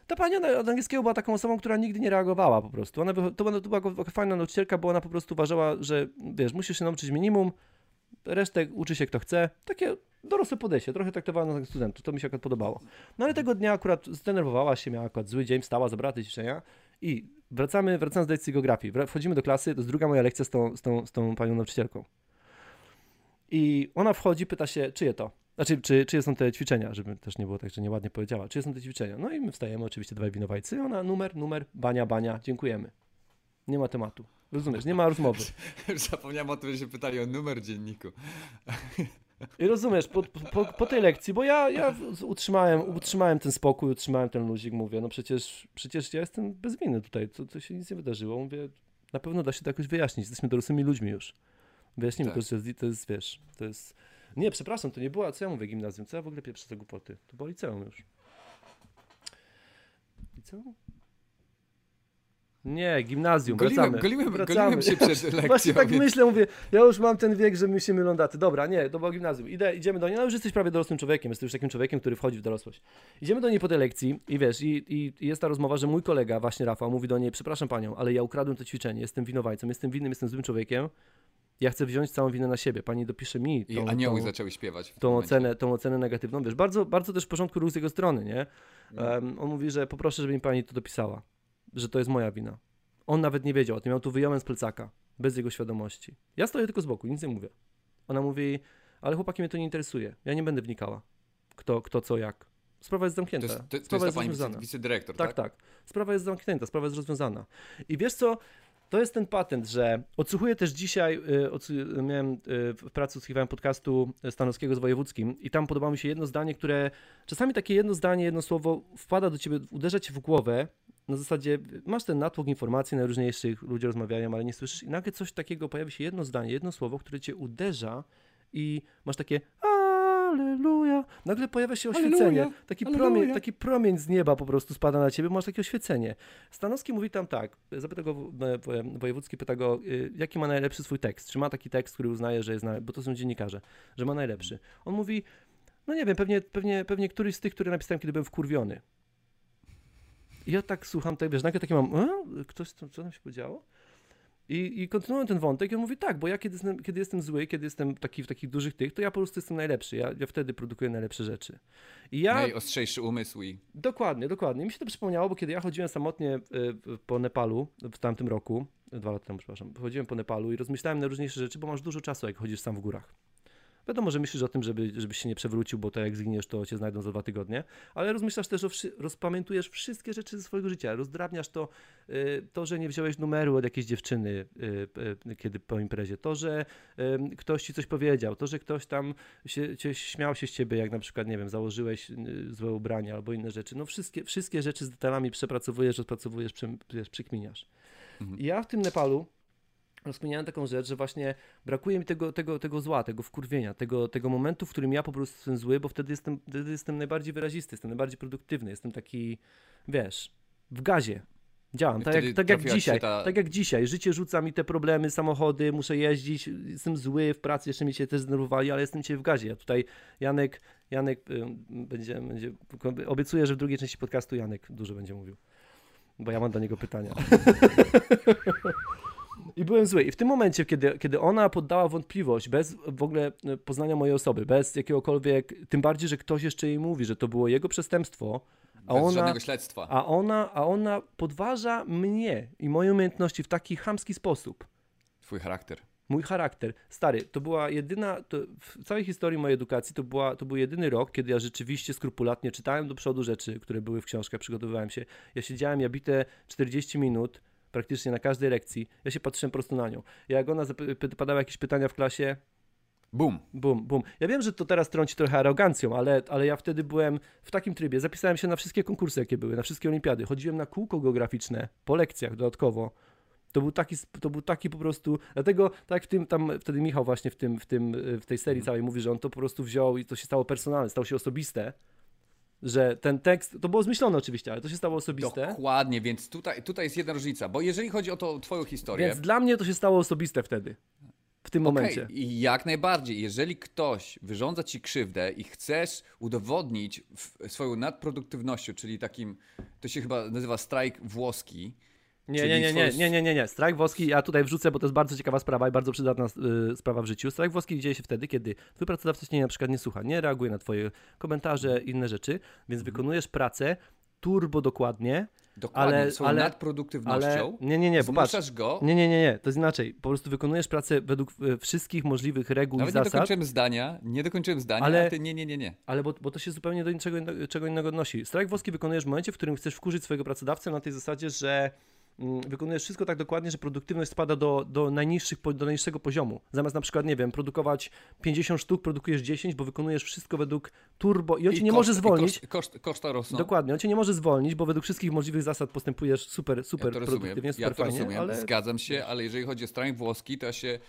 ta pani od angielskiego była taką osobą, która nigdy nie reagowała po prostu. To była fajna nauczycielka, bo ona po prostu uważała, że wiesz, musisz się nauczyć minimum, resztę uczy się kto chce. Takie dorosłe podejście, trochę traktowała nas jak studentów, to mi się akurat podobało. No ale tego dnia akurat zdenerwowała się, miała akurat zły dzień, wstała, zabrała te ćwiczenia i wracając do lekcji geografii, wchodzimy do klasy, to jest druga moja lekcja z tą panią nauczycielką. I ona wchodzi, pyta się, czyje to? Znaczy, czyje są te ćwiczenia, żeby też nie było tak, że nieładnie powiedziała, czyje są te ćwiczenia? No i my wstajemy, oczywiście dwaj winowajcy, ona numer, bania, dziękujemy. Nie ma tematu. Rozumiesz, nie ma rozmowy. Zapomniałem o tym, że się pytali o numer dzienniku. I rozumiesz, po tej lekcji, bo ja utrzymałem ten spokój, utrzymałem ten luzik, mówię, no przecież ja jestem bez winy tutaj, to się nic nie wydarzyło, mówię, na pewno da się to jakoś wyjaśnić, jesteśmy dorosłymi ludźmi już, wyjaśnimy tak. to jest, nie, przepraszam, to nie była, co ja mówię, gimnazjum, co ja w ogóle pieprzę te głupoty, to było liceum już. liceum? Nie, gimnazjum, Goliłem się przed lekcją. Właśnie tak myślę, mówię, ja już mam ten wiek, że mi się mylą daty. Dobra, nie, to było gimnazjum. Idziemy do niej, no już jesteś prawie dorosłym człowiekiem, jesteś już takim człowiekiem, który wchodzi w dorosłość. Idziemy do niej po tej lekcji i wiesz, i jest ta rozmowa, że mój kolega, właśnie Rafał, mówi do niej, przepraszam panią, ale ja ukradłem to ćwiczenie, jestem winowajcą, jestem winnym, jestem złym człowiekiem. Ja chcę wziąć całą winę na siebie. Pani dopisze mi tą, i anioły zaczęły śpiewać tą ocenę negatywną. Wiesz, bardzo, bardzo też w porządku ruch z jego strony, nie? On mówi, że poproszę, żeby mi pani to dopisała, że to jest moja wina. On nawet nie wiedział o tym, miał tu wyjąłem z plecaka, bez jego świadomości. Ja stoję tylko z boku, nic nie mówię. Ona mówi, ale chłopaki, mnie to nie interesuje, ja nie będę wnikała, kto co, jak. Sprawa jest zamknięta. Sprawa jest rozwiązana. Wicedyrektor, tak? Sprawa jest zamknięta, sprawa jest rozwiązana. I wiesz co, to jest ten patent, że odsłuchuję też dzisiaj, w pracy odsłuchiwałem podcastu Stanowskiego z Wojewódzkim i tam podobało mi się jedno zdanie, które czasami takie jedno zdanie, jedno słowo wpada do ciebie, uderza cię w głowę, na zasadzie masz ten natłok informacji najróżniejszych, ludzie rozmawiają, ale nie słyszysz i nagle coś takiego, pojawi się jedno zdanie, jedno słowo, które cię uderza i masz takie Alleluja, nagle pojawia się oświecenie, taki promień z nieba po prostu spada na ciebie, masz takie oświecenie. Stanowski mówi tam tak, zapyta go Wojewódzki, pyta go, jaki ma najlepszy swój tekst, czy ma taki tekst, który uznaje, że jest, bo to są dziennikarze, że ma najlepszy. On mówi, no nie wiem, pewnie któryś z tych, które napisałem, kiedy byłem wkurwiony. I ja tak słucham, tak, wiesz, nagle takie mam, co tam się podziało? I kontynuuję ten wątek i on mówi tak, bo ja kiedy jestem zły, kiedy jestem taki w takich dużych tych, to ja po prostu jestem najlepszy, ja wtedy produkuję najlepsze rzeczy. Najostrzejszy umysł. Dokładnie. Mi się to przypomniało, bo kiedy ja chodziłem samotnie po Nepalu w tamtym roku, 2 lata temu, przepraszam, chodziłem po Nepalu i rozmyślałem najróżniejsze rzeczy, bo masz dużo czasu, jak chodzisz sam w górach. Wiadomo, że myślisz o tym, żebyś się nie przewrócił, bo to jak zginiesz, to cię znajdą za 2 tygodnie, ale rozmyślasz też, rozpamiętujesz wszystkie rzeczy ze swojego życia, rozdrabniasz to, że nie wziąłeś numeru od jakiejś dziewczyny, kiedy po imprezie, to, że ktoś ci coś powiedział, to, że ktoś tam śmiał się z ciebie, jak na przykład, nie wiem, założyłeś złe ubrania albo inne rzeczy, no wszystkie rzeczy z detalami przepracowujesz, rozpracowujesz, przykminiasz. Mhm. I ja w tym Nepalu rozkminiałem taką rzecz, że właśnie brakuje mi tego zła, tego wkurwienia, tego momentu, w którym ja po prostu jestem zły, bo wtedy jestem najbardziej wyrazisty, jestem najbardziej produktywny, jestem taki, wiesz, w gazie. Działam, tak jak dzisiaj. Życie rzuca mi te problemy, samochody, muszę jeździć, jestem zły w pracy, jeszcze mi się też zdenerwowali, ale jestem dzisiaj w gazie. Ja tutaj Janek będzie, obiecuję, że w drugiej części podcastu Janek dużo będzie mówił, bo ja mam do niego pytania. I byłem zły. I w tym momencie, kiedy ona poddała wątpliwość, bez w ogóle poznania mojej osoby, bez jakiegokolwiek, tym bardziej, że ktoś jeszcze jej mówi, że to było jego przestępstwo, żadnego śledztwa. A ona podważa mnie i moje umiejętności w taki chamski sposób. Twój charakter. Mój charakter. Stary, to była jedyna, w całej historii mojej edukacji to był jedyny rok, kiedy ja rzeczywiście skrupulatnie czytałem do przodu rzeczy, które były w książkach, przygotowywałem się. Ja siedziałem, bite 40 minut, praktycznie na każdej lekcji, ja się patrzyłem po prostu na nią. Jak ona padały jakieś pytania w klasie, bum. Ja wiem, że to teraz trąci trochę arogancją, ale ja wtedy byłem w takim trybie, zapisałem się na wszystkie konkursy, jakie były, na wszystkie olimpiady, chodziłem na kółko geograficzne po lekcjach dodatkowo. To był taki po prostu, dlatego tak wtedy Michał właśnie w tej serii całej mówi, że on to po prostu wziął i to się stało personalne, stało się osobiste. Że ten tekst, to było zmyślone oczywiście, ale to się stało osobiste. Dokładnie, więc tutaj jest jedna różnica, bo jeżeli chodzi o twoją historię... Więc dla mnie to się stało osobiste wtedy, w tym momencie. I jak najbardziej, jeżeli ktoś wyrządza ci krzywdę i chcesz udowodnić swoją nadproduktywnością, czyli takim, to się chyba nazywa strajk włoski. Nie. Strajk włoski, ja tutaj wrzucę, bo to jest bardzo ciekawa sprawa i bardzo przydatna sprawa w życiu. Strajk włoski dzieje się wtedy, kiedy twój pracodawca cię na przykład nie słucha, nie reaguje na twoje komentarze, inne rzeczy, więc wykonujesz pracę turbo dokładnie, ale swoją nadproduktywnością. Nie, zmuszasz go. Nie, to jest inaczej. Po prostu wykonujesz pracę według wszystkich możliwych reguł i zasad. Nie dokończyłem zdania, ale ty nie. Ale bo to się zupełnie do niczego innego odnosi. Strajk włoski wykonujesz w momencie, w którym chcesz wkurzyć swojego pracodawcę na tej zasadzie, że wykonujesz wszystko tak dokładnie, że produktywność spada do najniższego poziomu. Zamiast na przykład, nie wiem, produkować 50 sztuk, produkujesz 10, bo wykonujesz wszystko według turbo i on cię nie może zwolnić. Koszta rosną. Dokładnie, on cię nie może zwolnić, bo według wszystkich możliwych zasad postępujesz super ja to produktywnie, super fajnie. Rozumiem, ale... Zgadzam się, ale jeżeli chodzi o strajk włoski, to ja się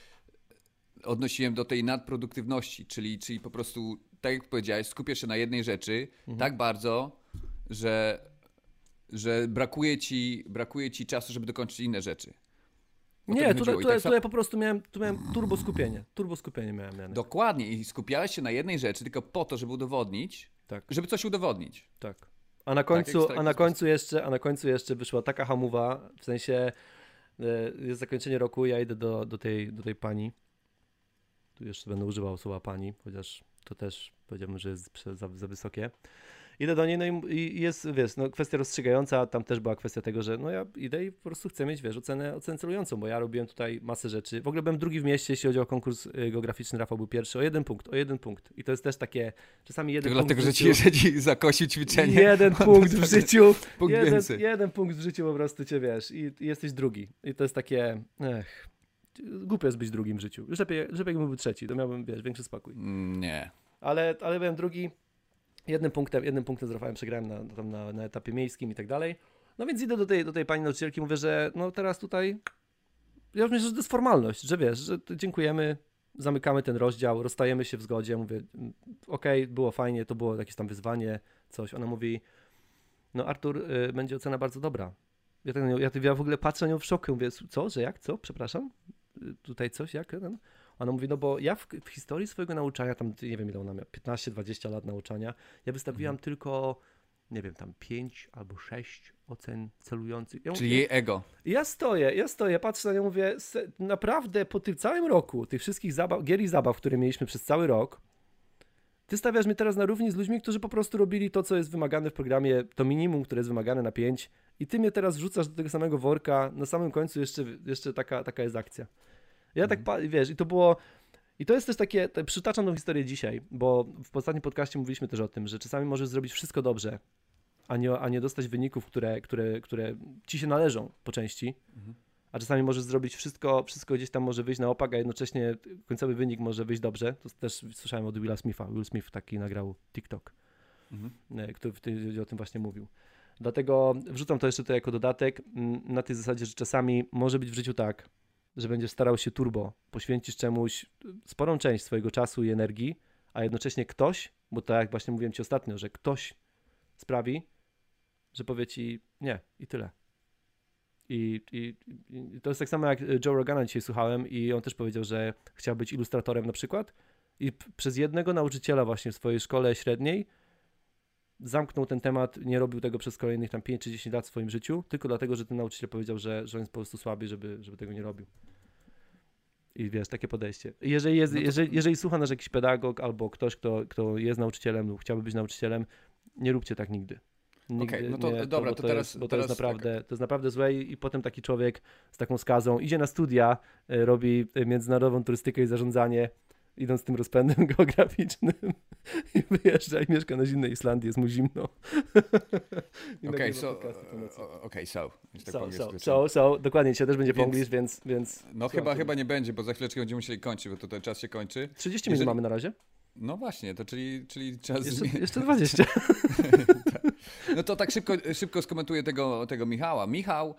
odnosiłem do tej nadproduktywności, czyli po prostu, tak jak powiedziałeś, skupiasz się na jednej rzeczy tak bardzo, że że brakuje ci czasu, żeby dokończyć inne rzeczy. Nie, tutaj po prostu miałem turbo skupienie miałem. Janek. Dokładnie i skupiałeś się na jednej rzeczy tylko po to, żeby udowodnić, tak. Żeby coś udowodnić. Tak. A na końcu jeszcze wyszła taka hamuwa, w sensie jest zakończenie roku, ja idę do tej pani. Tu jeszcze będę używał słowa pani, chociaż to też powiedziałbym, że jest za wysokie. Idę do niej, no i jest, wiesz, no kwestia rozstrzygająca, tam też była kwestia tego, że no ja idę i po prostu chcę mieć, wiesz, ocenę celującą, bo ja robiłem tutaj masę rzeczy. W ogóle byłem drugi w mieście, jeśli chodzi o konkurs geograficzny, Rafał był pierwszy, o jeden punkt. I to jest też takie, czasami jeden tylko punkt dlatego, w życiu. Dlatego, że ci zakosił ćwiczenie. Jeden punkt w życiu po prostu cię, wiesz, i jesteś drugi. I to jest takie, głupio jest być drugim w życiu. Już lepiej bym był trzeci, to miałbym, wiesz, większy spokój. Nie. Ale byłem drugi. Jednym punktem z Rafałem przegrałem na etapie miejskim i tak dalej. No więc idę do tej pani nauczycielki, mówię, że no teraz tutaj... Ja już myślę, że to jest formalność, że wiesz, że dziękujemy, zamykamy ten rozdział, rozstajemy się w zgodzie. Mówię, okej, było fajnie, to było jakieś tam wyzwanie, coś. Ona mówi, no Artur, będzie ocena bardzo dobra. Ja w ogóle patrzę na nią w szoku, mówię, co, że jak, co, przepraszam? Tutaj coś, jak? Ona mówi, no bo ja w historii swojego nauczania, tam nie wiem ile ona miała, 15-20 lat nauczania, ja wystawiłam tylko, nie wiem, tam 5 albo 6 ocen celujących. Ja czyli mówię, jej ego. Ja stoję, patrzę na nią, mówię, naprawdę po tym całym roku, tych wszystkich gier i zabaw, które mieliśmy przez cały rok, ty stawiasz mnie teraz na równi z ludźmi, którzy po prostu robili to, co jest wymagane w programie, to minimum, które jest wymagane na 5 i ty mnie teraz wrzucasz do tego samego worka, na samym końcu jeszcze taka jest akcja. Ja tak, wiesz, i to jest też takie, przytaczam tą historię dzisiaj, bo w ostatnim podcaście mówiliśmy też o tym, że czasami możesz zrobić wszystko dobrze, a nie dostać wyników, które ci się należą po części, a czasami możesz zrobić wszystko gdzieś tam może wyjść na opak, a jednocześnie końcowy wynik może wyjść dobrze. To też słyszałem od Willa Smitha. Will Smith taki nagrał TikTok, który o tym właśnie mówił. Dlatego wrzucam to jeszcze tutaj jako dodatek na tej zasadzie, że czasami może być w życiu tak, że będziesz starał się turbo, poświęcisz czemuś sporą część swojego czasu i energii, a jednocześnie ktoś, bo tak jak właśnie mówiłem ci ostatnio, że ktoś sprawi, że powie ci nie i tyle. I to jest tak samo jak Joe Rogana dzisiaj słuchałem i on też powiedział, że chciał być ilustratorem na przykład i przez jednego nauczyciela właśnie w swojej szkole średniej zamknął ten temat, nie robił tego przez kolejnych tam 5 czy 10 lat w swoim życiu, tylko dlatego, że ten nauczyciel powiedział, że on jest po prostu słaby, żeby tego nie robił. I wiesz, takie podejście. Jeżeli słucha nas jakiś pedagog albo ktoś, kto jest nauczycielem lub chciałby być nauczycielem, nie róbcie tak nigdy. Okej, no to nie, dobra, to teraz... Jest, bo teraz to jest naprawdę złe i potem taki człowiek z taką skazą idzie na studia, robi międzynarodową turystykę i zarządzanie, idąc tym rozpędem geograficznym i wyjeżdża i mieszka na zimnej Islandii, jest mu zimno. Okej, dokładnie, dzisiaj też będzie po angielsku, więc... No chyba nie będzie, bo za chwileczkę będziemy musieli kończyć, bo to ten czas się kończy. 30 minut mamy na razie. No właśnie, to czyli czas... Jeszcze 20. No to tak szybko skomentuję tego Michała. Michał,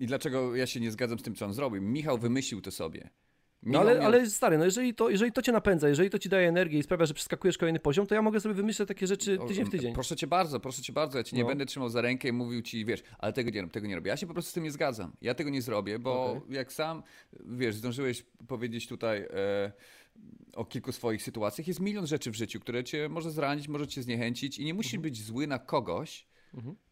i dlaczego ja się nie zgadzam z tym, co on zrobił. Michał wymyślił to sobie. No ale stary, no jeżeli to cię napędza, jeżeli to ci daje energię i sprawia, że przeskakujesz kolejny poziom, to ja mogę sobie wymyślać takie rzeczy tydzień w tydzień. Proszę cię bardzo, ja cię nie będę trzymał za rękę i mówił ci, wiesz, ale tego nie robię. Ja się po prostu z tym nie zgadzam. Ja tego nie zrobię, bo jak sam, wiesz, zdążyłeś powiedzieć tutaj o kilku swoich sytuacjach, jest milion rzeczy w życiu, które cię może zranić, może cię zniechęcić i nie musisz być zły na kogoś,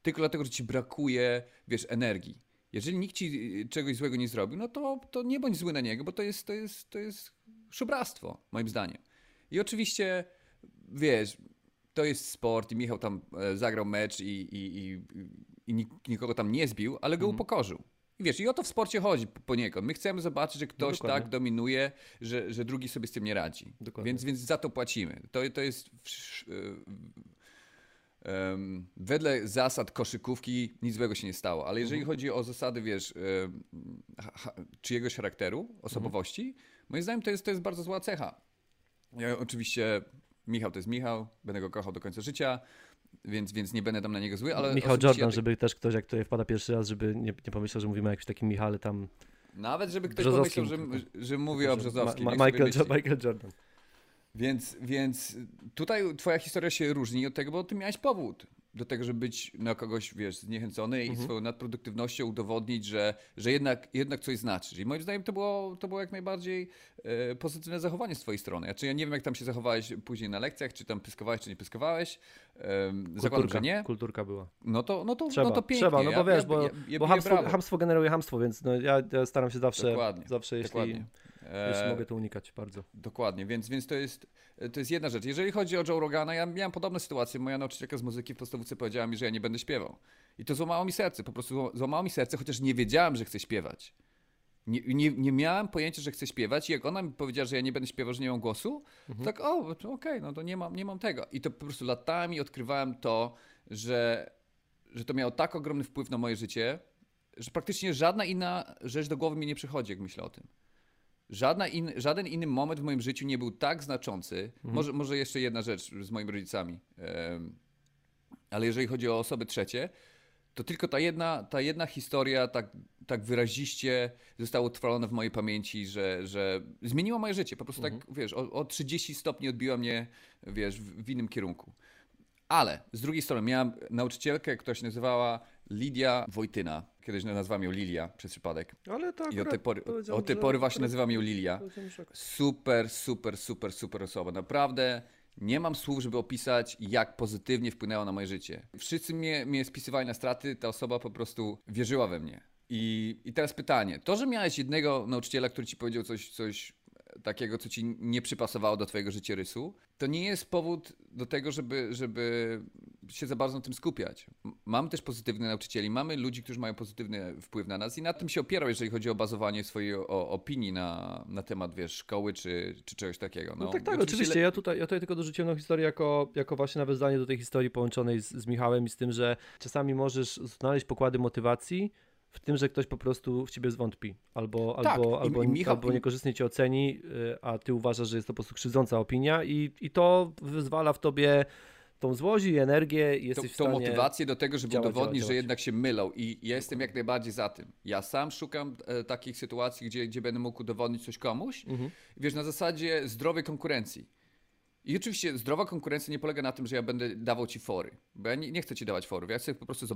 tylko dlatego, że ci brakuje, wiesz, energii. Jeżeli nikt ci czegoś złego nie zrobił, no to nie bądź zły na niego, bo to jest szubractwo, moim zdaniem. I oczywiście, wiesz, to jest sport i Michał tam zagrał mecz i nikogo tam nie zbił, ale go upokorzył. I wiesz, i o to w sporcie chodzi poniekąd. My chcemy zobaczyć, że ktoś tak dominuje, że drugi sobie z tym nie radzi. Więc za to płacimy. To jest... wedle zasad koszykówki nic złego się nie stało, ale jeżeli chodzi o zasady, wiesz, czyjegoś charakteru, osobowości, moim zdaniem to jest bardzo zła cecha. Ja, oczywiście Michał to jest Michał, będę go kochał do końca życia, więc nie będę tam na niego zły, ale... Michał Jordan, żeby też ktoś, jak tutaj wpada pierwszy raz, żeby nie pomyślał, że mówimy o jakimś takim Michale tam... Nawet żeby ktoś pomyślał, że mówię o Brzozowskim. Michael Jordan. Więc tutaj twoja historia się różni od tego, bo ty miałeś powód. do tego, żeby być na kogoś, wiesz, zniechęcony i swoją nadproduktywnością udowodnić, że jednak coś znaczy. I moim zdaniem to było jak najbardziej pozytywne zachowanie z twojej strony. Znaczy, ja nie wiem, jak tam się zachowałeś później na lekcjach, czy tam pyskowałeś, czy nie pyskowałeś. Zakładam, że nie. Kulturka była. No to pięknie. Trzeba, no bo wiesz, bo chamstwo generuje chamstwo, więc no ja staram się zawsze jeśli mogę, to unikać bardzo. Dokładnie, więc to jest jedna rzecz. Jeżeli chodzi o Joe Rogana, ja miałem podobne sytuacje. Moja nauczycielka z muzyki w podstawówce powiedziała mi, że ja nie będę śpiewał. I to złamało mi serce, po prostu złamało mi serce, chociaż nie wiedziałem, że chcę śpiewać. Nie miałem pojęcia, że chcę śpiewać, i jak ona mi powiedziała, że ja nie będę śpiewał, że nie mam głosu, tak okej, no to nie mam tego. I to po prostu latami odkrywałem to, że to miało tak ogromny wpływ na moje życie, że praktycznie żadna inna rzecz do głowy mi nie przychodzi, jak myślę o tym. Żaden inny moment w moim życiu nie był tak znaczący. Może jeszcze jedna rzecz z moimi rodzicami, ale jeżeli chodzi o osoby trzecie, to tylko ta jedna historia tak wyraziście została utrwalona w mojej pamięci, że zmieniła moje życie. Po prostu tak, wiesz, o 30 stopni odbiła mnie, wiesz, w innym kierunku. Ale z drugiej strony miałem nauczycielkę, która się nazywała Lidia Wojtyna. Kiedyś nazwałam ją Lilia przez przypadek. Ale tak. I od tej pory właśnie nazywam ją Lilia. Super osoba. Naprawdę nie mam słów, żeby opisać, jak pozytywnie wpłynęła na moje życie. Wszyscy mnie spisywali na straty, ta osoba po prostu wierzyła we mnie. I teraz pytanie. To, że miałeś jednego nauczyciela, który ci powiedział coś takiego, co ci nie przypasowało do twojego życiorysu, to nie jest powód do tego, żeby się za bardzo na tym skupiać. Mamy też pozytywnych nauczycieli, mamy ludzi, którzy mają pozytywny wpływ na nas i na tym się opierał, jeżeli chodzi o bazowanie swojej opinii na temat, wiesz, szkoły czy czegoś takiego. No tak, oczywiście. Ja tutaj tylko dorzuciłem historię jako właśnie nawiązanie do tej historii połączonej z Michałem i z tym, że czasami możesz znaleźć pokłady motywacji w tym, że ktoś po prostu w ciebie zwątpi albo niekorzystnie cię oceni, a ty uważasz, że jest to po prostu krzywdząca opinia i to wyzwala w tobie tą złość i energię i jesteś w stanie... Tą motywację do tego, żeby udowodnić, że jednak się mylą i ja jestem jak najbardziej za tym. Ja sam szukam takich sytuacji, gdzie będę mógł udowodnić coś komuś, wiesz, na zasadzie zdrowej konkurencji. I oczywiście zdrowa konkurencja nie polega na tym, że ja będę dawał ci fory, bo ja nie chcę ci dawać forów, ja chcę po prostu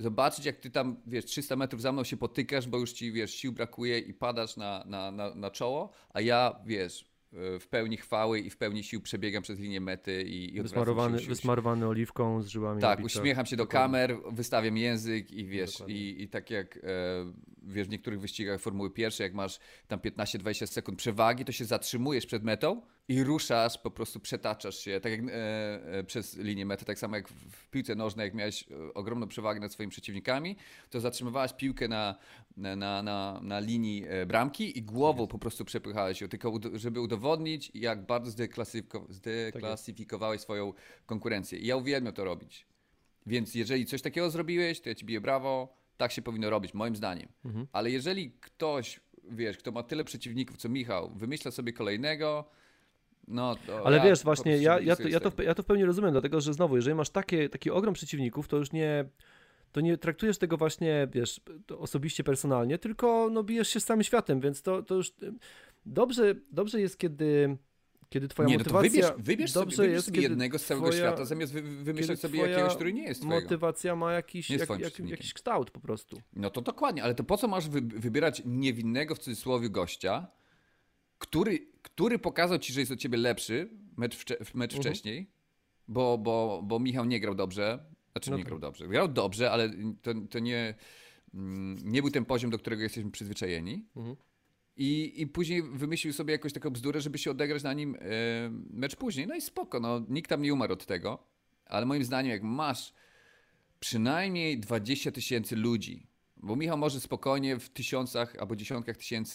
zobaczyć, jak ty tam, wiesz, 300 metrów za mną się potykasz, bo już ci, wiesz, sił brakuje i padasz na czoło, a ja, wiesz, w pełni chwały i w pełni sił przebiegam przez linię mety i wysmarowany oliwką z żyłami. Tak, uśmiecham się do kamer, wystawiam język i wiesz, i tak jak wiesz, w niektórych wyścigach Formuły Pierwszej, jak masz tam 15-20 sekund przewagi, to się zatrzymujesz przed metą i ruszasz, po prostu przetaczasz się, tak jak przez linię mety, tak samo jak w piłce nożnej, jak miałeś ogromną przewagę nad swoimi przeciwnikami, to zatrzymywałeś piłkę na linii bramki i głową po prostu przepychałeś ją, tylko żeby udowodnić, jak bardzo zdeklasyfikowałeś swoją konkurencję. I ja uwielbiam to robić. Więc jeżeli coś takiego zrobiłeś, to ja ci biję brawo, tak się powinno robić, moim zdaniem. Ale jeżeli ktoś, wiesz, kto ma tyle przeciwników, co Michał, wymyśla sobie kolejnego, wiesz, właśnie ja to w pełni rozumiem, dlatego że znowu, jeżeli masz taki ogrom przeciwników, to już nie traktujesz tego właśnie, wiesz, osobiście, personalnie, tylko bijesz się z samym światem, więc to już dobrze jest, kiedy twoja motywacja... Wybierz sobie jednego z całego świata, zamiast wymyślać sobie jakiegoś, który nie jest twojego. Motywacja ma jakiś kształt po prostu. No to dokładnie, ale to po co masz wybierać niewinnego, w cudzysłowie, gościa, który pokazał ci, że jest od ciebie lepszy mecz wcześniej, bo Michał nie grał dobrze. Znaczy nie grał dobrze. Grał dobrze, ale to nie był ten poziom, do którego jesteśmy przyzwyczajeni. I później wymyślił sobie jakąś taką bzdurę, żeby się odegrać na nim mecz później. No i spoko, nikt tam nie umarł od tego. Ale moim zdaniem, jak masz przynajmniej 20 000 ludzi, bo Michał może spokojnie w 1000 albo 10 000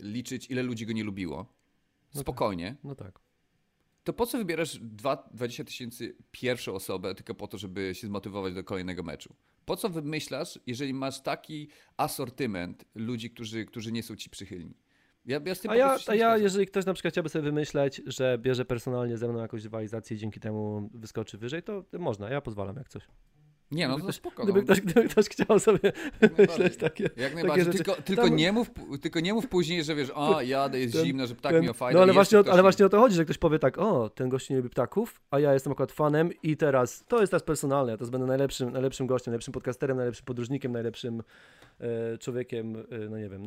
liczyć, ile ludzi go nie lubiło. Spokojnie. No tak. To po co wybierasz 20 000 pierwszą osobę tylko po to, żeby się zmotywować do kolejnego meczu? Po co wymyślasz, jeżeli masz taki asortyment ludzi, którzy nie są ci przychylni? Jeżeli ktoś na przykład chciałby sobie wymyśleć, że bierze personalnie ze mną jakąś rywalizację i dzięki temu wyskoczy wyżej, to można, ja pozwalam jak coś. Nie, no to spoko. Gdyby ktoś chciał sobie myśleć takie jak najbardziej, takie tylko nie mów później, że wiesz, o jadę, jest zimno, że ptak mi ofajda. No ale właśnie, o to chodzi, że ktoś powie tak, o, ten gość nie lubi ptaków, a ja jestem akurat fanem i teraz, to jest teraz personalne, ja teraz będę najlepszym gościem, najlepszym podcasterem, najlepszym podróżnikiem, najlepszym człowiekiem, no nie wiem,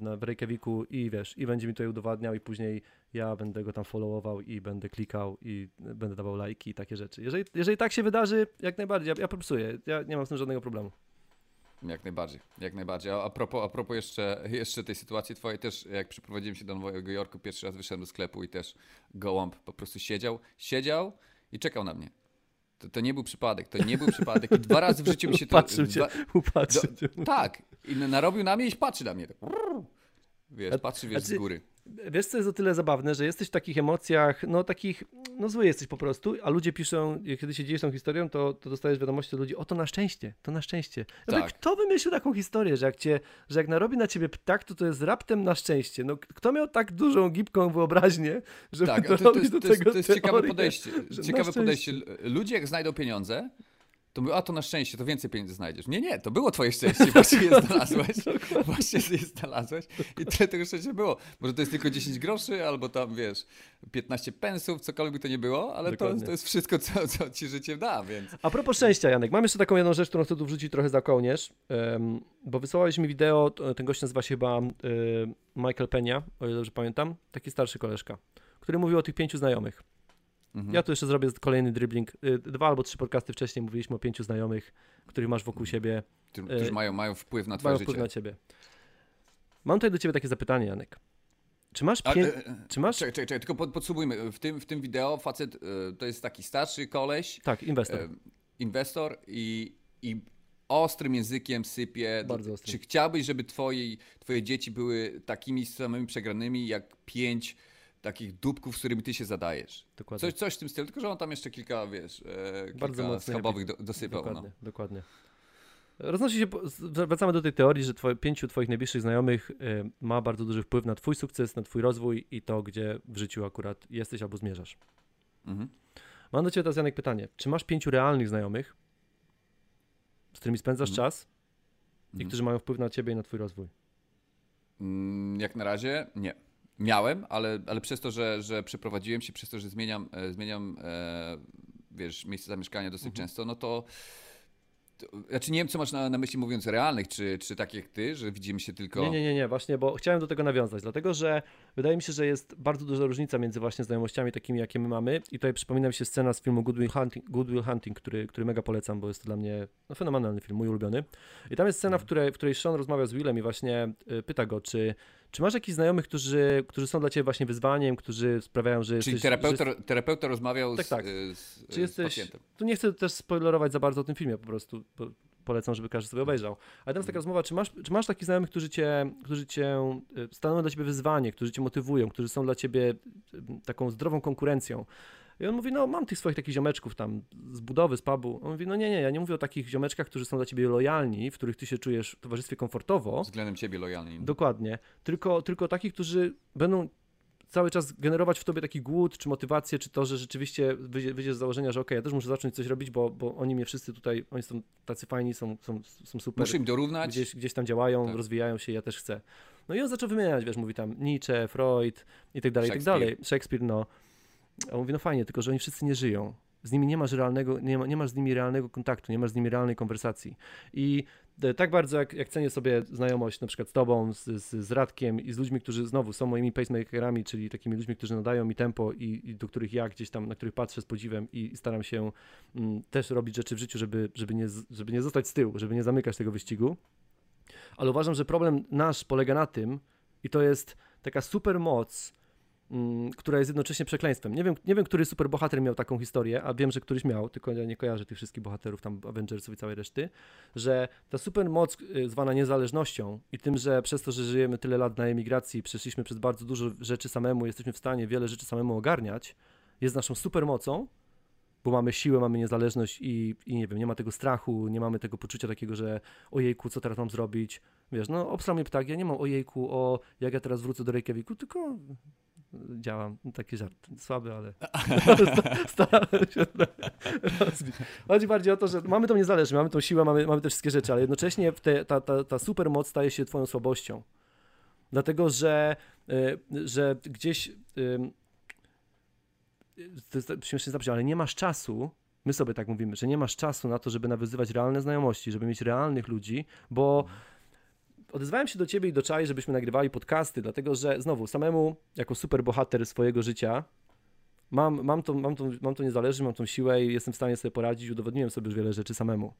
w Reykjavíku i wiesz, i będzie mi to udowadniał i później ja będę go tam followował i będę klikał i będę dawał lajki i takie rzeczy. Jeżeli tak się wydarzy, jak najbardziej, ja propsuję, ja nie mam z tym żadnego problemu. Jak najbardziej. A propos jeszcze tej sytuacji twojej też, jak przeprowadziłem się do Nowego Jorku, pierwszy raz wyszedłem do sklepu i też gołąb po prostu siedział i czekał na mnie. To nie był przypadek, i dwa razy w życiu mi się to... Upatrzył cię. Tak, i narobił na mnie i patrzy na mnie. Wiesz, patrzy z góry. Wiesz, co jest o tyle zabawne, że jesteś w takich emocjach, zły jesteś po prostu, a ludzie piszą, kiedy się dzielisz tą historią, to dostajesz wiadomości od ludzi, o to na szczęście. No tak. Kto wymyślił taką historię, że jak narobi na ciebie ptak, to jest raptem na szczęście. No kto miał tak dużą, gibką wyobraźnię, żeby tak, dorobić do tego to jest teorię, ciekawe podejście. Ludzie jak znajdą pieniądze, to mówię, a to na szczęście, to więcej pieniędzy znajdziesz. Nie, to było twoje szczęście, właśnie je znalazłeś i tyle tego szczęścia było. Może to jest tylko 10 groszy albo tam, wiesz, 15 pensów, cokolwiek to nie było, ale to jest wszystko, co ci życie da, więc... A propos szczęścia, Janek, mam jeszcze taką jedną rzecz, którą chcę tu wrzucić trochę za kołnierz, bo wysłałeś mi wideo, ten gość nazywa się chyba Michael Peña, o ile dobrze pamiętam, taki starszy koleżka, który mówił o tych 5 znajomych. Mhm. Ja tu jeszcze zrobię kolejny dribbling. 2 albo 3 podcasty wcześniej mówiliśmy o 5 znajomych, których masz wokół siebie. Którzy mają wpływ na twoje życie. Wpływ na ciebie. Mam tutaj do ciebie takie zapytanie, Janek. Czy masz... Czekaj, tylko podsumujmy. W tym wideo facet to jest taki starszy koleś. Tak, inwestor. Inwestor i ostrym językiem sypie. Bardzo ostrym. Czy chciałbyś, żeby twoje dzieci były takimi samymi przegranymi jak 5... takich dupków, z którymi ty się zadajesz. Dokładnie. Coś w tym stylu, tylko że on tam jeszcze kilka, wiesz, kilka schabowych dosypał. Dokładnie. Roznosi się, wracamy do tej teorii, że 5 twoich najbliższych znajomych ma bardzo duży wpływ na twój sukces, na twój rozwój i to, gdzie w życiu akurat jesteś albo zmierzasz. Mhm. Mam do ciebie teraz, Janek, pytanie. Czy masz 5 realnych znajomych, z którymi spędzasz czas i którzy mają wpływ na ciebie i na twój rozwój? Jak na razie nie. Miałem, ale przez to, że przeprowadziłem się, przez to, że zmieniam wiesz, miejsce zamieszkania dosyć często, no to... Znaczy nie wiem, co masz na myśli mówiąc realnych, czy tak jak ty, że widzimy się tylko... Nie, właśnie, bo chciałem do tego nawiązać, dlatego że wydaje mi się, że jest bardzo duża różnica między właśnie znajomościami takimi, jakie my mamy i tutaj przypomina mi się scena z filmu Good Will Hunting, który mega polecam, bo jest to dla mnie fenomenalny film, mój ulubiony. I tam jest scena, w której Sean rozmawia z Willem i właśnie pyta go, czy masz jakichś znajomych, którzy są dla ciebie właśnie wyzwaniem, którzy sprawiają, że jesteś... Czyli terapeuta rozmawiał z pacjentem. Tu nie chcę też spoilerować za bardzo o tym filmie, po prostu polecam, żeby każdy sobie obejrzał. Ale teraz taka rozmowa, czy masz takich znajomych, którzy cię stanowią dla ciebie wyzwanie, którzy cię motywują, którzy są dla ciebie taką zdrową konkurencją. I on mówi, no mam tych swoich takich ziomeczków tam z budowy, z pubu. On mówi, no nie, ja nie mówię o takich ziomeczkach, którzy są dla ciebie lojalni, w których ty się czujesz w towarzystwie komfortowo. Względem ciebie lojalni. Dokładnie. Tylko takich, którzy będą cały czas generować w tobie taki głód, czy motywację, czy to, że rzeczywiście wyjdziesz z założenia, że okej, ja też muszę zacząć coś robić, bo oni mnie wszyscy tutaj, oni są tacy fajni, są super. Muszę im dorównać. Gdzieś tam działają, tak. Rozwijają się, ja też chcę. No i on zaczął wymieniać, wiesz, mówi tam Nietzsche, Freud i tak dalej. Szekspir, no. A on mówi, no fajnie, tylko że oni wszyscy nie żyją. Z nimi nie masz z nimi realnego kontaktu, nie masz z nimi realnej konwersacji. I tak bardzo jak cenię sobie znajomość na przykład z tobą, z Radkiem i z ludźmi, którzy znowu są moimi pacemakerami, czyli takimi ludźmi, którzy nadają mi tempo i do których ja gdzieś tam, na których patrzę z podziwem i staram się też robić rzeczy w życiu, żeby nie zostać z tyłu, żeby nie zamykać tego wyścigu. Ale uważam, że problem nasz polega na tym i to jest taka super moc, która jest jednocześnie przekleństwem. Nie wiem, który superbohater miał taką historię, a wiem, że któryś miał, tylko ja nie kojarzę tych wszystkich bohaterów, tam Avengersów i całej reszty, że ta supermoc zwana niezależnością i tym, że przez to, że żyjemy tyle lat na emigracji, przeszliśmy przez bardzo dużo rzeczy samemu, jesteśmy w stanie wiele rzeczy samemu ogarniać, jest naszą supermocą, bo mamy siłę, mamy niezależność i nie wiem, nie ma tego strachu, nie mamy tego poczucia takiego, że ojejku, co teraz mam zrobić? Wiesz, no obsrał mnie ptak, ja nie mam ojejku, jak ja teraz wrócę do Reykjavíku, tylko... działam. No, taki żart słaby, ale starałem się rozbić. Chodzi bardziej o to, że mamy tą niezależność, mamy tą siłę, mamy te wszystkie rzeczy, ale jednocześnie ta supermoc staje się twoją słabością. Dlatego, że gdzieś, to jest śmiesznie zabrzmiało, ale nie masz czasu, my sobie tak mówimy, że nie masz czasu na to, żeby nawiązywać realne znajomości, żeby mieć realnych ludzi, bo odezwałem się do ciebie i do Czai, żebyśmy nagrywali podcasty, dlatego że znowu samemu, jako superbohater swojego życia, mam tą niezależność, mam tą siłę i jestem w stanie sobie poradzić, udowodniłem sobie już wiele rzeczy samemu.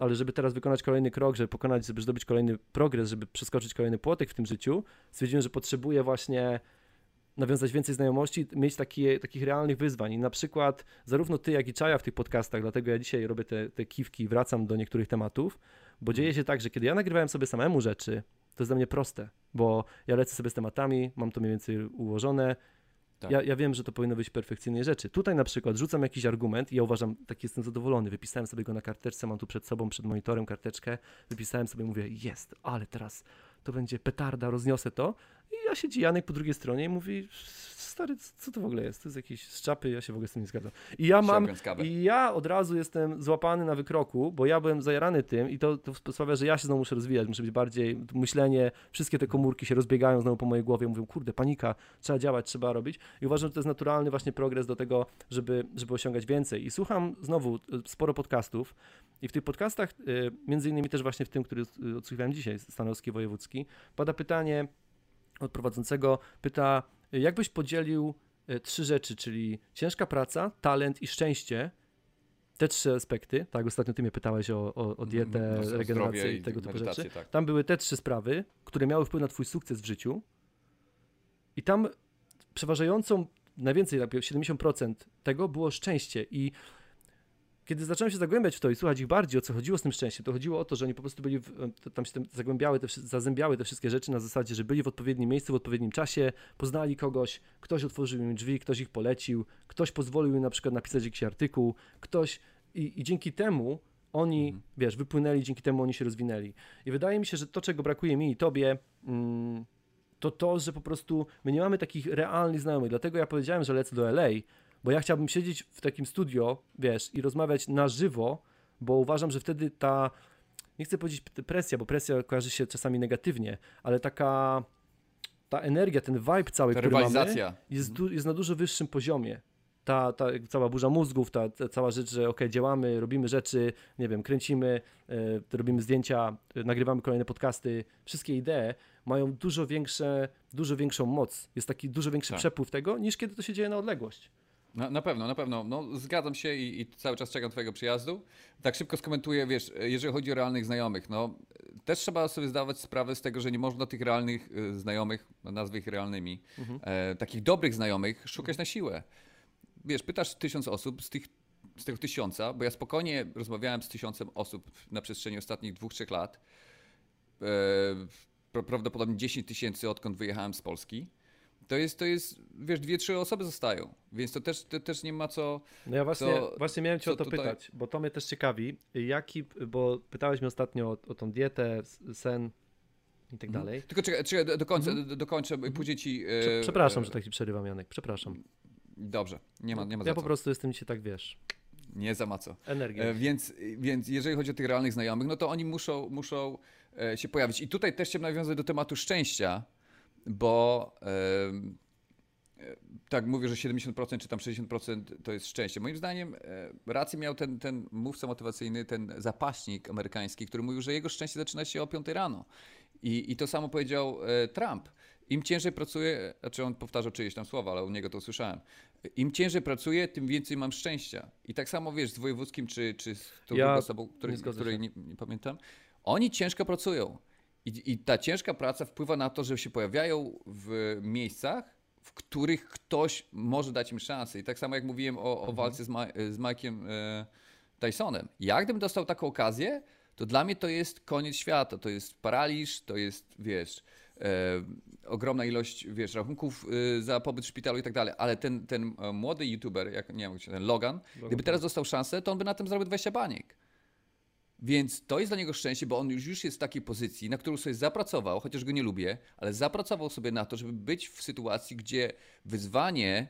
Ale żeby teraz wykonać kolejny krok, żeby zdobyć kolejny progres, żeby przeskoczyć kolejny płotek w tym życiu, stwierdziłem, że potrzebuję właśnie nawiązać więcej znajomości, mieć takich realnych wyzwań. I na przykład zarówno ty, jak i Czaja w tych podcastach, dlatego ja dzisiaj robię te kiwki i wracam do niektórych tematów, bo dzieje się tak, że kiedy ja nagrywałem sobie samemu rzeczy, to jest dla mnie proste, bo ja lecę sobie z tematami, mam to mniej więcej ułożone. Tak. Ja wiem, że to powinno być perfekcyjne rzeczy. Tutaj na przykład rzucam jakiś argument i ja uważam, taki jestem zadowolony, wypisałem sobie go na karteczce, mam tu przed sobą, przed monitorem karteczkę, wypisałem sobie, mówię, jest, ale teraz to będzie petarda, rozniosę to. I ja siedzi Janek po drugiej stronie i mówi, stary, co to w ogóle jest? To jest jakiś z czapy, ja się w ogóle z tym nie zgadzam. I ja od razu jestem złapany na wykroku, bo ja byłem zajarany tym i to sprawia, że ja się znowu muszę rozwijać, muszę być bardziej, myślenie, wszystkie te komórki się rozbiegają znowu po mojej głowie, mówią, kurde, panika, trzeba działać, trzeba robić. I uważam, że to jest naturalny właśnie progres do tego, żeby osiągać więcej. I słucham znowu sporo podcastów i w tych podcastach, między innymi też właśnie w tym, który odsłuchiwałem dzisiaj, Stanowski, Wojewódzki, pada pytanie od prowadzącego, pyta, jak byś podzielił 3 rzeczy, czyli ciężka praca, talent i szczęście, te 3 aspekty, tak, ostatnio ty mnie pytałeś o dietę, regenerację i tego typu rzeczy, tak. Tam były te 3 sprawy, które miały wpływ na twój sukces w życiu i tam przeważającą, najwięcej, 70% tego było szczęście i kiedy zacząłem się zagłębiać w to i słuchać ich bardziej, o co chodziło z tym szczęściem, to chodziło o to, że oni po prostu byli, tam się zazębiały te wszystkie rzeczy na zasadzie, że byli w odpowiednim miejscu, w odpowiednim czasie, poznali kogoś, ktoś otworzył im drzwi, ktoś ich polecił, ktoś pozwolił im na przykład napisać jakiś artykuł, ktoś i dzięki temu oni, wiesz, wypłynęli, dzięki temu oni się rozwinęli. I wydaje mi się, że to, czego brakuje mi i tobie, to, że po prostu my nie mamy takich realnych znajomych, dlatego ja powiedziałem, że lecę do LA, bo ja chciałbym siedzieć w takim studio, wiesz, i rozmawiać na żywo, bo uważam, że wtedy ta, nie chcę powiedzieć presja, bo presja kojarzy się czasami negatywnie, ale ta energia, ten vibe cały, który mamy, jest na dużo wyższym poziomie. Ta cała burza mózgów, ta cała rzecz, że okej, działamy, robimy rzeczy, nie wiem, kręcimy, robimy zdjęcia, nagrywamy kolejne podcasty, wszystkie idee mają dużo większą moc. Jest taki dużo większy przepływ tego, niż kiedy to się dzieje na odległość. Na pewno. No, zgadzam się i cały czas czekam twojego przyjazdu. Tak szybko skomentuję, wiesz, jeżeli chodzi o realnych znajomych, no też trzeba sobie zdawać sprawę z tego, że nie można tych realnych znajomych, nazwy ich realnymi, takich dobrych znajomych szukać na siłę. Wiesz, pytasz 1000 osób, z tego 1000, bo ja spokojnie rozmawiałem z 1000 osób na przestrzeni ostatnich 2-3 lat, prawdopodobnie 10 000, odkąd wyjechałem z Polski. To jest, wiesz, 2-3 osoby zostają, więc to też nie ma co... No ja właśnie miałem cię o to tutaj pytać, bo to mnie też ciekawi, bo pytałeś mnie ostatnio o tą dietę, sen i tak dalej. Tylko czekaj, dokończę, później ci... Przepraszam, że tak ci przerywam, Janek, przepraszam. Dobrze, nie ma za co. Ja po prostu jestem dzisiaj tak, wiesz... Nie za ma co. Energia. Więc jeżeli chodzi o tych realnych znajomych, no to oni muszą się pojawić. I tutaj też się nawiązuję do tematu szczęścia, bo tak mówię, że 70% czy tam 60% to jest szczęście. Moim zdaniem rację miał ten mówca motywacyjny, ten zapaśnik amerykański, który mówił, że jego szczęście zaczyna się o 5 rano. I to samo powiedział Trump. Im ciężej pracuje, znaczy on powtarzał czyjeś tam słowa, ale u niego to usłyszałem. Im ciężej pracuję, tym więcej mam szczęścia. I tak samo wiesz z Wojewódzkim czy z tą osobą, której nie pamiętam. Oni ciężko pracują. I ta ciężka praca wpływa na to, że się pojawiają w miejscach, w których ktoś może dać im szansę. I tak samo jak mówiłem o walce z Mike'iem Tysonem. Ja gdybym dostał taką okazję, to dla mnie to jest koniec świata. To jest paraliż, to jest, wiesz, ogromna ilość, wiesz, rachunków za pobyt w szpitalu i tak dalej. Ale ten młody youtuber, jak nie wiem, ten Logan, gdyby teraz dostał szansę, to on by na tym zrobił 20 baniek. Więc to jest dla niego szczęście, bo on już jest w takiej pozycji, na którą sobie zapracował, chociaż go nie lubię, ale zapracował sobie na to, żeby być w sytuacji, gdzie wyzwanie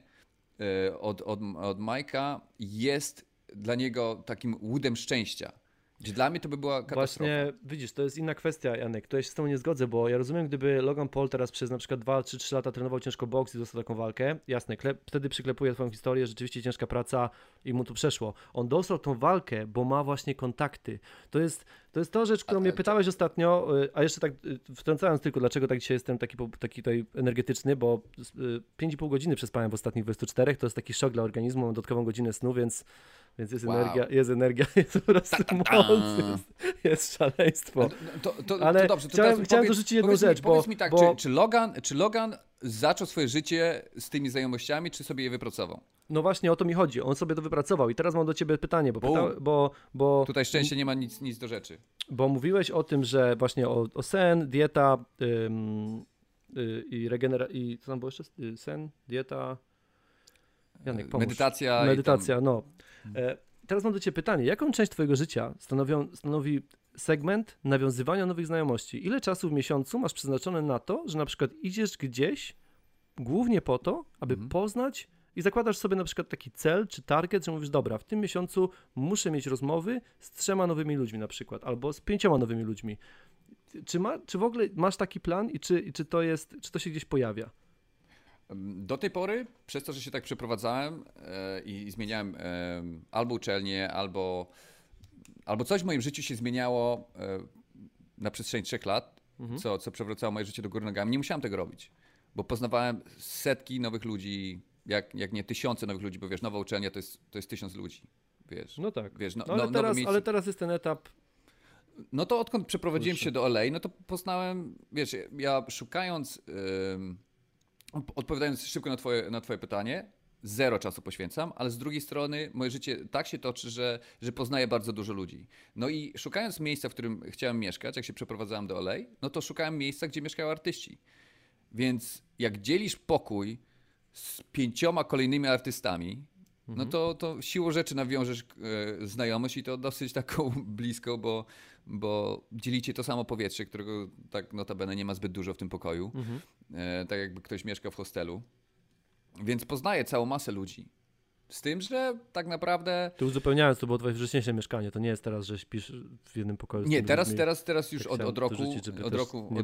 od Majka jest dla niego takim łudem szczęścia. Gdzie dla mnie to by była katastrofa. Właśnie, widzisz, to jest inna kwestia, Janek, to ja się z tą nie zgodzę, bo ja rozumiem, gdyby Logan Paul teraz przez na przykład 2-3 lata trenował ciężko boks i dostał taką walkę, jasne, wtedy przyklepuję twoją historię, rzeczywiście ciężka praca i mu tu przeszło. On dostał tą walkę, bo ma właśnie kontakty. To jest ta rzecz, którą mnie pytałeś ostatnio, a jeszcze tak wtrącając tylko, dlaczego tak dzisiaj jestem taki tutaj energetyczny, bo 5,5 godziny przespałem w ostatnich 24, to jest taki szok dla organizmu, mam dodatkową godzinę snu, więc jest energia, jest po prostu moc, jest szaleństwo. Ale to dobrze, to chciałem dorzucić jedną rzecz. Powiedz mi tak, czy Logan zaczął swoje życie z tymi znajomościami, czy sobie je wypracował? No właśnie o to mi chodzi, on sobie to wypracował i teraz mam do ciebie pytanie, bo tutaj szczęście nie ma nic do rzeczy. Bo mówiłeś o tym, że właśnie o sen, dieta i co tam było jeszcze? Sen, dieta... Janek, pomóż. Medytacja, no. Teraz mam do ciebie pytanie. Jaką część twojego życia stanowi segment nawiązywania nowych znajomości? Ile czasu w miesiącu masz przeznaczone na to, że na przykład idziesz gdzieś głównie po to, aby poznać i zakładasz sobie na przykład taki cel czy target, że mówisz, dobra, w tym miesiącu muszę mieć rozmowy z 3 nowymi ludźmi na przykład, albo z 5 nowymi ludźmi. Czy w ogóle masz taki plan i czy to się gdzieś pojawia? Do tej pory, przez to, że się tak przeprowadzałem i zmieniałem albo uczelnię, albo coś w moim życiu się zmieniało na przestrzeni 3 lat, co przewracało moje życie do góry nogami, nie musiałem tego robić, bo poznawałem setki nowych ludzi, jak nie tysiące nowych ludzi, bo wiesz, nowa uczelnia to jest 1000 ludzi, wiesz. No tak, wiesz, ale teraz jest ten etap... No to odkąd przeprowadziłem się do LA, no to poznałem, wiesz, ja szukając... Odpowiadając szybko na twoje pytanie, 0 czasu poświęcam, ale z drugiej strony moje życie tak się toczy, że poznaję bardzo dużo ludzi. No i szukając miejsca, w którym chciałem mieszkać, jak się przeprowadzałem do LA, no to szukałem miejsca, gdzie mieszkają artyści. Więc jak dzielisz pokój z 5 kolejnymi artystami, no to siłą rzeczy nawiążesz znajomość i to dosyć taką blisko, bo dzielicie to samo powietrze, którego tak notabene nie ma zbyt dużo w tym pokoju. Tak jakby ktoś mieszkał w hostelu. Więc poznaję całą masę ludzi. Z tym, że tak naprawdę... Ty uzupełniając, to było twoje wcześniejsze mieszkanie, to nie jest teraz, że śpisz w jednym pokoju. Nie, teraz już tak od roku...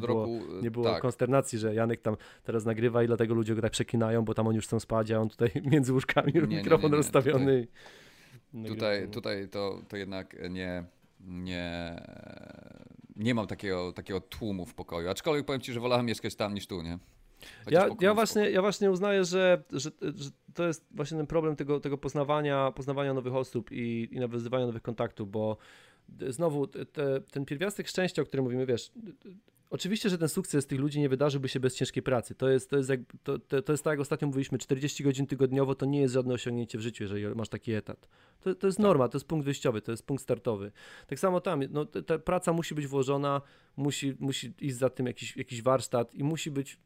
Nie było tak. Konsternacji, że Janek tam teraz nagrywa i dlatego ludzie go tak przekinają, bo tam oni już chcą spać, a on tutaj między łóżkami mikrofon rozstawiony. Tutaj to jednak nie mam takiego tłumu w pokoju, aczkolwiek powiem ci, że wolałem mieszkać tam niż tu, nie? Ja właśnie uznaję, że to jest właśnie ten problem tego poznawania nowych osób i nawiązywania nowych kontaktów, bo znowu ten pierwiastek szczęścia, o którym mówimy, wiesz, oczywiście, że ten sukces tych ludzi nie wydarzyłby się bez ciężkiej pracy. To jest tak, jak ostatnio mówiliśmy, 40 godzin tygodniowo to nie jest żadne osiągnięcie w życiu, jeżeli masz taki etat. To jest norma, to jest punkt wyjściowy, to jest punkt startowy. Tak samo tam, no, ta praca musi być włożona, musi iść za tym jakiś warsztat i musi być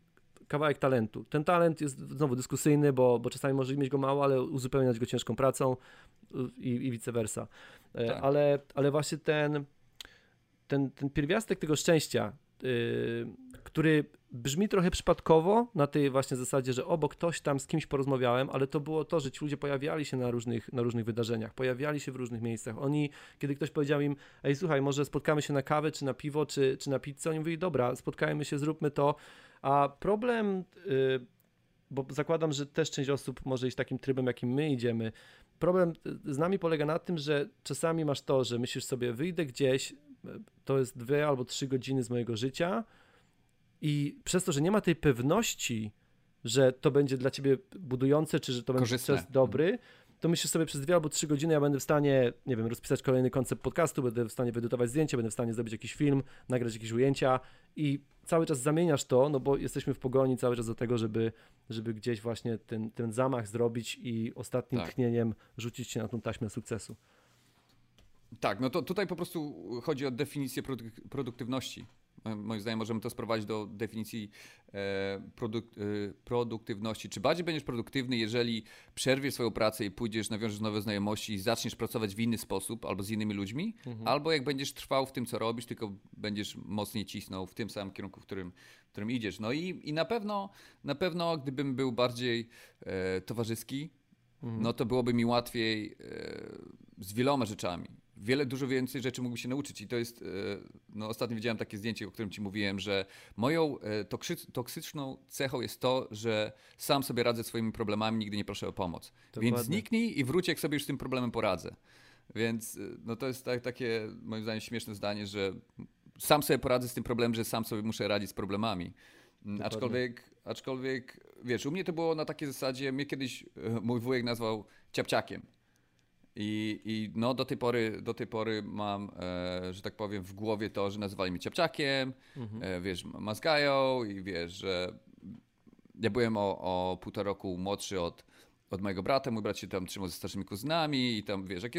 kawałek talentu. Ten talent jest znowu dyskusyjny, bo czasami może mieć go mało, ale uzupełniać go ciężką pracą i vice versa. Tak. Ale właśnie ten pierwiastek tego szczęścia, który brzmi trochę przypadkowo na tej właśnie zasadzie, że obok ktoś tam z kimś porozmawiałem, ale to było to, że ci ludzie pojawiali się na różnych wydarzeniach, pojawiali się w różnych miejscach. Oni, kiedy ktoś powiedział im, ej słuchaj, może spotkamy się na kawę, czy na piwo, czy na pizzę, oni mówili, dobra, spotkajmy się, zróbmy to. A problem, bo zakładam, że też część osób może iść takim trybem, jakim my idziemy, problem z nami polega na tym, że czasami masz to, że myślisz sobie, wyjdę gdzieś, to jest 2 albo 3 godziny z mojego życia i przez to, że nie ma tej pewności, że to będzie dla ciebie budujące, czy że to będzie czas dobry, to myślisz sobie, przez 2 albo 3 godziny ja będę w stanie, nie wiem, rozpisać kolejny koncept podcastu, będę w stanie wyedytować zdjęcie, będę w stanie zrobić jakiś film, nagrać jakieś ujęcia i cały czas zamieniasz to, no bo jesteśmy w pogoni cały czas do tego, żeby gdzieś właśnie ten zamach zrobić i ostatnim tchnieniem rzucić się na tą taśmę sukcesu. Tak, no to tutaj po prostu chodzi o definicję produktywności. moim zdaniem możemy to sprowadzić do definicji produktywności. Czy bardziej będziesz produktywny, jeżeli przerwiesz swoją pracę i pójdziesz, nawiążesz nowe znajomości i zaczniesz pracować w inny sposób albo z innymi ludźmi, albo jak będziesz trwał w tym, co robisz, tylko będziesz mocniej cisnął w tym samym kierunku, w którym idziesz. No i na pewno gdybym był bardziej towarzyski, no to byłoby mi łatwiej z wieloma rzeczami. Dużo więcej rzeczy mógłbym się nauczyć i to jest, no ostatnio widziałem takie zdjęcie, o którym ci mówiłem, że moją toksyczną cechą jest to, że sam sobie radzę swoimi problemami, nigdy nie proszę o pomoc. Dokładnie. Więc zniknij i wróć, jak sobie już z tym problemem poradzę. Więc no to jest takie moim zdaniem śmieszne zdanie, że sam sobie poradzę z tym problemem, że sam sobie muszę radzić z problemami. Aczkolwiek, wiesz, u mnie to było na takiej zasadzie, mnie kiedyś mój wujek nazwał ciapciakiem. I no do tej pory mam, że tak powiem, w głowie to, że nazywali mnie ciapciakiem, wiesz, mazgają i wiesz, że ja byłem o półtora roku młodszy od mojego brata, mój brat się tam trzymał ze starszymi kuzynami i tam, wiesz, jak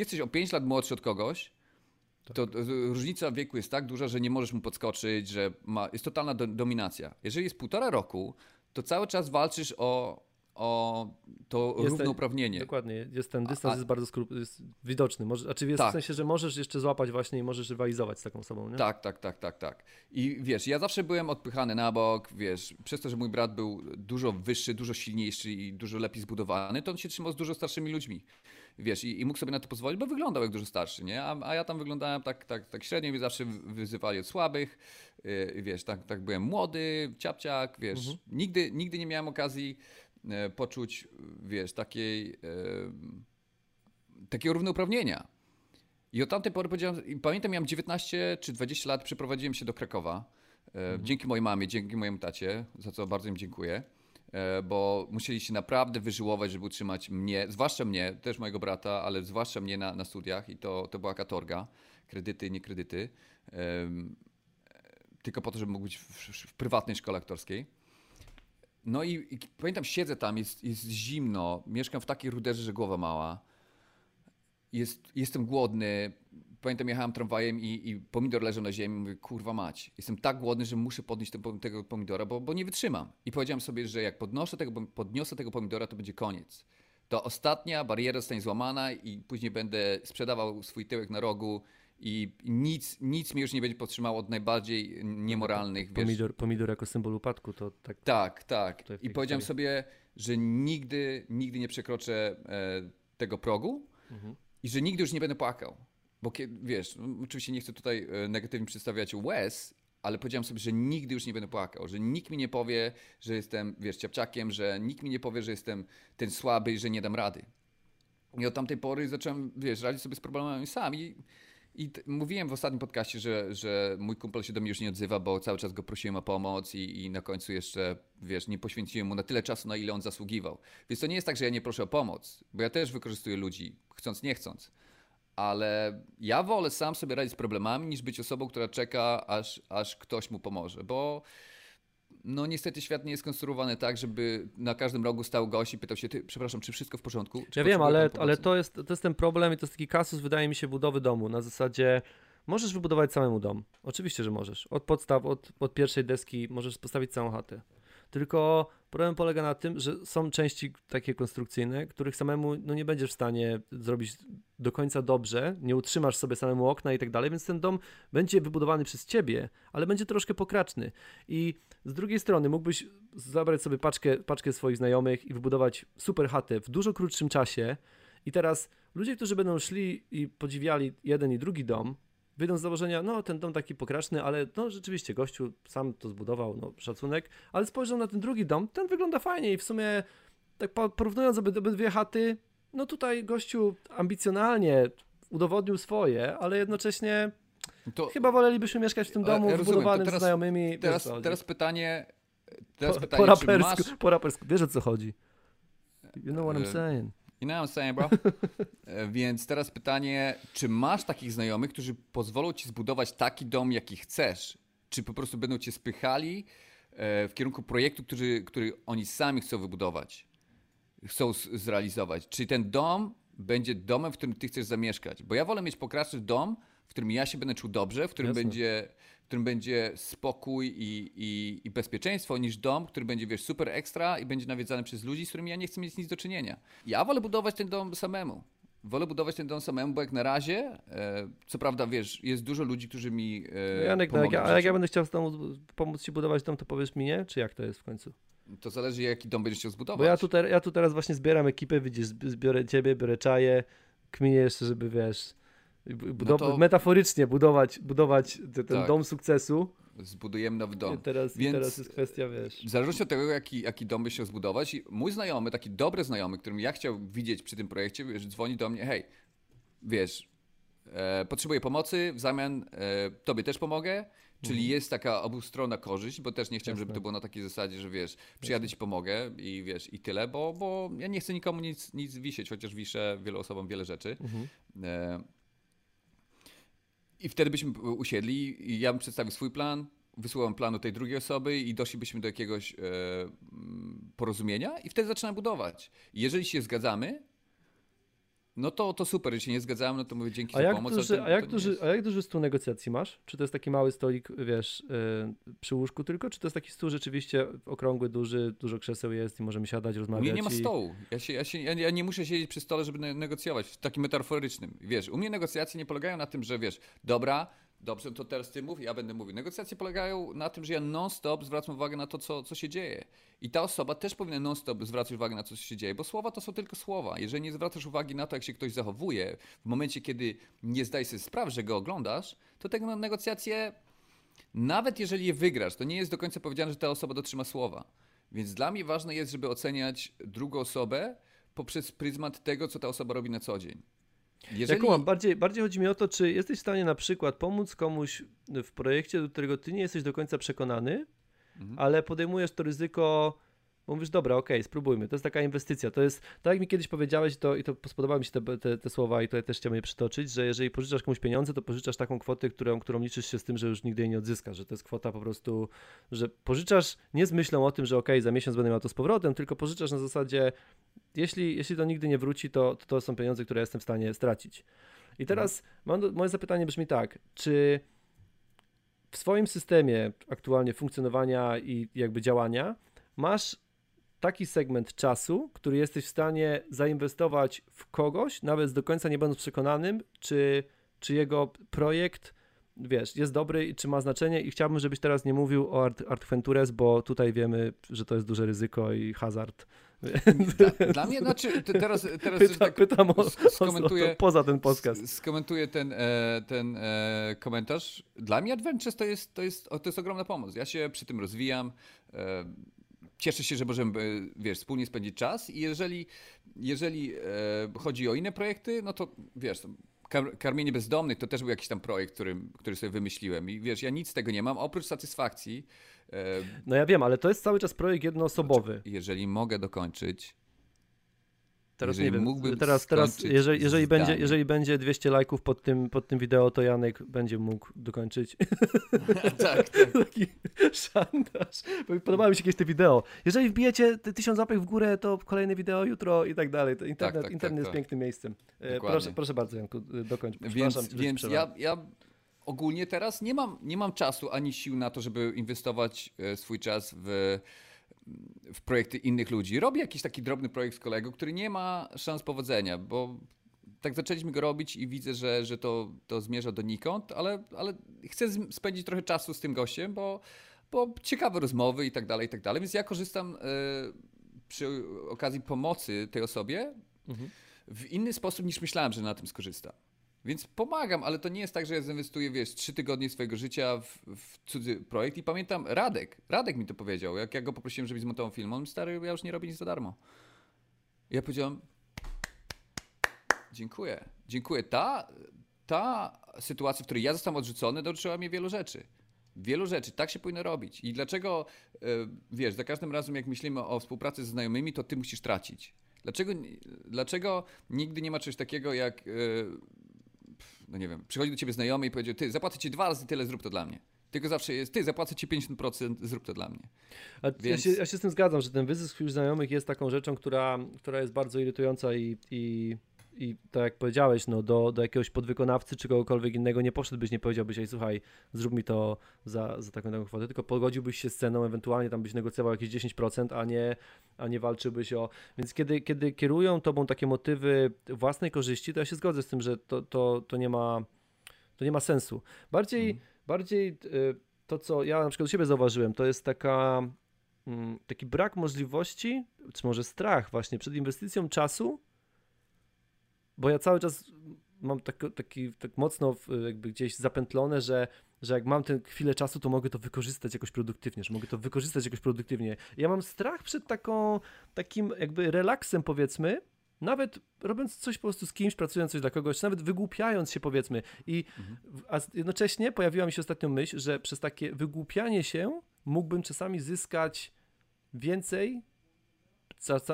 jesteś o 5 lat młodszy od kogoś, to różnica wieku jest tak duża, że nie możesz mu podskoczyć, że jest totalna dominacja. Jeżeli jest półtora roku, to cały czas walczysz o to równouprawnienie. Dokładnie. Jest ten dystans jest bardzo widoczny. Jest tak. W sensie, że możesz jeszcze złapać właśnie i możesz rywalizować z taką osobą, nie? Tak. I wiesz, ja zawsze byłem odpychany na bok, wiesz, przez to, że mój brat był dużo wyższy, dużo silniejszy i dużo lepiej zbudowany, to on się trzymał z dużo starszymi ludźmi. Wiesz, i mógł sobie na to pozwolić, bo wyglądał jak dużo starszy, nie? A ja tam wyglądałem tak średnio, mnie zawsze wyzywali od słabych, wiesz, tak byłem młody, ciapciak, wiesz. Nigdy nie miałem okazji poczuć, wiesz, takiego równouprawnienia. I od tamtej pory pamiętam, miałem 19 czy 20 lat, przeprowadziłem się do Krakowa. Dzięki mojej mamie, dzięki mojemu tacie, za co bardzo im dziękuję, bo musieli się naprawdę wyżyłować, żeby utrzymać mnie, zwłaszcza mnie, też mojego brata, ale zwłaszcza mnie na studiach i to była katorga, kredyty, nie kredyty, tylko po to, żeby mógł być w prywatnej szkole aktorskiej. No i pamiętam, siedzę tam, jest zimno, mieszkam w takiej ruderze, że głowa mała, jestem głodny, pamiętam, jechałem tramwajem i pomidor leżał na ziemi, mówię, kurwa mać, jestem tak głodny, że muszę podnieść tego pomidora, bo nie wytrzymam. I powiedziałem sobie, że jak podniosę tego pomidora, to będzie koniec. To ostatnia bariera zostanie złamana i później będę sprzedawał swój tyłek na rogu i nic mnie już nie będzie powstrzymało od najbardziej niemoralnych, wiesz. Pomidor jako symbol upadku, to tak. Tak. I powiedziałem sobie, że nigdy nie przekroczę tego progu i że nigdy już nie będę płakał. Bo wiesz, oczywiście nie chcę tutaj negatywnie przedstawiać łez, ale powiedziałem sobie, że nigdy już nie będę płakał, że nikt mi nie powie, że jestem, wiesz, ciapciakiem, że nikt mi nie powie, że jestem ten słaby i że nie dam rady. I od tamtej pory zacząłem, wiesz, radzić sobie z problemami sam i mówiłem w ostatnim podcaście, że mój kumpel się do mnie już nie odzywa, bo cały czas go prosiłem o pomoc i na końcu jeszcze, wiesz, nie poświęciłem mu na tyle czasu, na ile on zasługiwał. Więc to nie jest tak, że ja nie proszę o pomoc, bo ja też wykorzystuję ludzi, chcąc, nie chcąc. Ale ja wolę sam sobie radzić z problemami, niż być osobą, która czeka, aż ktoś mu pomoże. Bo no niestety świat nie jest konstruowany tak, żeby na każdym rogu stał gość i pytał się, ty, przepraszam, czy wszystko w porządku? Ja wiem, ale to jest ten problem i to jest taki kasus, wydaje mi się, budowy domu. Na zasadzie możesz wybudować samemu dom. Oczywiście, że możesz. Od podstaw, od pierwszej deski możesz postawić całą chatę. Tylko problem polega na tym, że są części takie konstrukcyjne, których samemu no, nie będziesz w stanie zrobić do końca dobrze, nie utrzymasz sobie samemu okna i tak dalej, więc ten dom będzie wybudowany przez ciebie, ale będzie troszkę pokraczny. I z drugiej strony mógłbyś zabrać sobie paczkę swoich znajomych i wybudować super chatę w dużo krótszym czasie i teraz ludzie, którzy będą szli i podziwiali jeden i drugi dom, wyjdą z założenia, no ten dom taki pokraczny, ale no rzeczywiście gościu sam to zbudował, no szacunek, ale spojrzą na ten drugi dom, ten wygląda fajnie i w sumie tak porównując obydwie chaty, no tutaj gościu ambicjonalnie udowodnił swoje, ale jednocześnie to chyba wolelibyśmy mieszkać w tym domu wybudowanym teraz, znajomymi. Teraz pytanie, po rapersku, wiesz o co chodzi. You know what I'm saying. You know what I'm saying, bro? Więc teraz pytanie, czy masz takich znajomych, którzy pozwolą ci zbudować taki dom, jaki chcesz? Czy po prostu będą cię spychali w kierunku projektu, który oni sami chcą wybudować, chcą zrealizować? Czy ten dom będzie domem, w którym ty chcesz zamieszkać? Bo ja wolę mieć pokraczny dom, w którym ja się będę czuł dobrze, w którym będzie spokój i bezpieczeństwo, niż dom, który będzie, wiesz, super ekstra i będzie nawiedzany przez ludzi, z którymi ja nie chcę mieć nic do czynienia. Ja wolę budować ten dom samemu. Bo jak na razie, co prawda, wiesz, jest dużo ludzi, którzy mi Janek, jak ja będę chciał pomóc ci budować dom, to powiesz mi nie? Czy jak to jest w końcu? To zależy, jaki dom będziesz chciał zbudować. Bo ja tu teraz właśnie zbieram ekipę, widzisz, biorę ciebie, biorę czaję, kminię jeszcze, żeby, wiesz, metaforycznie budować ten dom sukcesu. Zbudujemy nowy dom. Teraz jest kwestia, wiesz. W zależności od tego, jaki dom by się zbudować, i mój znajomy, taki dobry znajomy, którym ja chciał widzieć przy tym projekcie, wiesz, dzwoni do mnie: hej, wiesz, potrzebuję pomocy, w zamian tobie też pomogę. Czyli jest taka obustronna korzyść, bo też nie chciałem, żeby to było na takiej zasadzie, że, wiesz, przyjadę ci, pomogę i, wiesz, i tyle, bo ja nie chcę nikomu nic wisieć, chociaż wiszę wielu osobom wiele rzeczy. I wtedy byśmy usiedli i ja bym przedstawił swój plan, wysyłam plan do tej drugiej osoby i doszlibyśmy do jakiegoś porozumienia i wtedy zaczynam budować. Jeżeli się zgadzamy, no to super. Jeżeli się nie zgadzamy, no to mówię dzięki za pomoc. A jak duży stół negocjacji masz? Czy to jest taki mały stolik, wiesz, przy łóżku tylko? Czy to jest taki stół rzeczywiście okrągły, duży, dużo krzeseł jest i możemy siadać, rozmawiać? Nie ma stołu. Ja nie muszę siedzieć przy stole, żeby negocjować, w takim metaforycznym. Wiesz, u mnie negocjacje nie polegają na tym, że, wiesz, dobra, dobrze, to teraz ty mów, ja będę mówił. Negocjacje polegają na tym, że ja non-stop zwracam uwagę na to, co się dzieje. I ta osoba też powinna non-stop zwracać uwagę na to, co się dzieje, bo słowa to są tylko słowa. Jeżeli nie zwracasz uwagi na to, jak się ktoś zachowuje, w momencie, kiedy nie zdajesz sobie sprawy, że go oglądasz, to te negocjacje, nawet jeżeli je wygrasz, to nie jest do końca powiedziane, że ta osoba dotrzyma słowa. Więc dla mnie ważne jest, żeby oceniać drugą osobę poprzez pryzmat tego, co ta osoba robi na co dzień. Bardziej chodzi mi o to, czy jesteś w stanie na przykład pomóc komuś w projekcie, do którego ty nie jesteś do końca przekonany, ale podejmujesz to ryzyko, bo mówisz, dobra, okej, spróbujmy, to jest taka inwestycja, to jest, tak jak mi kiedyś powiedziałeś, to spodobały mi się te słowa i to ja też chciałem je przytoczyć, że jeżeli pożyczasz komuś pieniądze, to pożyczasz taką kwotę, którą liczysz się z tym, że już nigdy jej nie odzyskasz, że to jest kwota po prostu, że pożyczasz nie z myślą o tym, że okej, za miesiąc będę miał to z powrotem, tylko pożyczasz na zasadzie, jeśli to nigdy nie wróci, to są pieniądze, które jestem w stanie stracić. I teraz moje zapytanie brzmi tak, czy w swoim systemie aktualnie funkcjonowania i jakby działania masz taki segment czasu, który jesteś w stanie zainwestować w kogoś, nawet do końca nie będąc przekonanym, czy jego projekt, wiesz, jest dobry i czy ma znaczenie, i chciałbym, żebyś teraz nie mówił o Art Ventures, bo tutaj wiemy, że to jest duże ryzyko i hazard. Dla mnie, znaczy, teraz pytam skomentuję, poza ten podcast. Skomentuję ten komentarz. Dla mnie Adventures to jest ogromna pomoc. Ja się przy tym rozwijam. Cieszę się, że możemy, wiesz, wspólnie spędzić czas, i jeżeli chodzi o inne projekty, no to, wiesz, karmienie bezdomnych to też był jakiś tam projekt, który sobie wymyśliłem, i, wiesz, ja nic z tego nie mam, oprócz satysfakcji. No ja wiem, ale to jest cały czas projekt jednoosobowy. Jeżeli mogę dokończyć. Teraz nie wiem, jeżeli będzie 200 lajków pod tym wideo, to Janek będzie mógł dokończyć. Tak. Taki szantaż. Podobały mi się jakieś te wideo. Jeżeli wbijecie 1000 łapek w górę, to kolejne wideo jutro i tak dalej. To internet jest pięknym miejscem. Proszę bardzo, Janku, dokończ. Więc ja ogólnie teraz nie mam czasu ani sił na to, żeby inwestować swój czas w projekty innych ludzi. Robię jakiś taki drobny projekt z kolegą, który nie ma szans powodzenia, bo tak zaczęliśmy go robić i widzę, że to zmierza donikąd, ale chcę spędzić trochę czasu z tym gościem, bo ciekawe rozmowy i tak dalej, więc ja korzystam przy okazji pomocy tej osobie w inny sposób, niż myślałem, że na tym skorzysta. Więc pomagam, ale to nie jest tak, że ja zainwestuję, wiesz, 3 tygodnie swojego życia w cudzy projekt. I pamiętam, Radek mi to powiedział, jak ja go poprosiłem, żeby zmontował film. On mi: stary, ja już nie robię nic za darmo. I ja powiedziałem: dziękuję. Ta sytuacja, w której ja zostałem odrzucony, nauczyła mnie wielu rzeczy. Wielu rzeczy, tak się powinno robić. I dlaczego, wiesz, za każdym razem, jak myślimy o współpracy ze znajomymi, to ty musisz tracić. Dlaczego nigdy nie ma czegoś takiego jak... No nie wiem, przychodzi do ciebie znajomy i powiedział: ty, zapłacę ci 2 razy tyle, zrób to dla mnie. Tylko zawsze jest: ty, zapłacę ci 50%, zrób to dla mnie. Ja się z tym zgadzam, że ten wyzysk wśród znajomych jest taką rzeczą, która jest bardzo irytująca i I tak jak powiedziałeś, no do jakiegoś podwykonawcy czy kogokolwiek innego nie poszedłbyś, nie powiedziałbyś: ej, słuchaj, zrób mi to za taką kwotę, tylko pogodziłbyś się z ceną, ewentualnie tam byś negocjował jakieś 10%, a nie walczyłbyś o... Więc kiedy kierują tobą takie motywy własnej korzyści, to ja się zgodzę z tym, że to nie ma sensu. Bardziej to, co ja na przykład u siebie zauważyłem, to jest taki brak możliwości, czy może strach właśnie przed inwestycją czasu. Bo ja cały czas mam tak mocno jakby gdzieś zapętlone, że jak mam tę chwilę czasu, to mogę to wykorzystać jakoś produktywnie, Ja mam strach przed takim jakby relaksem, powiedzmy, nawet robiąc coś po prostu z kimś, pracując coś dla kogoś, nawet wygłupiając się, powiedzmy. A jednocześnie pojawiła mi się ostatnio myśl, że przez takie wygłupianie się mógłbym czasami zyskać więcej,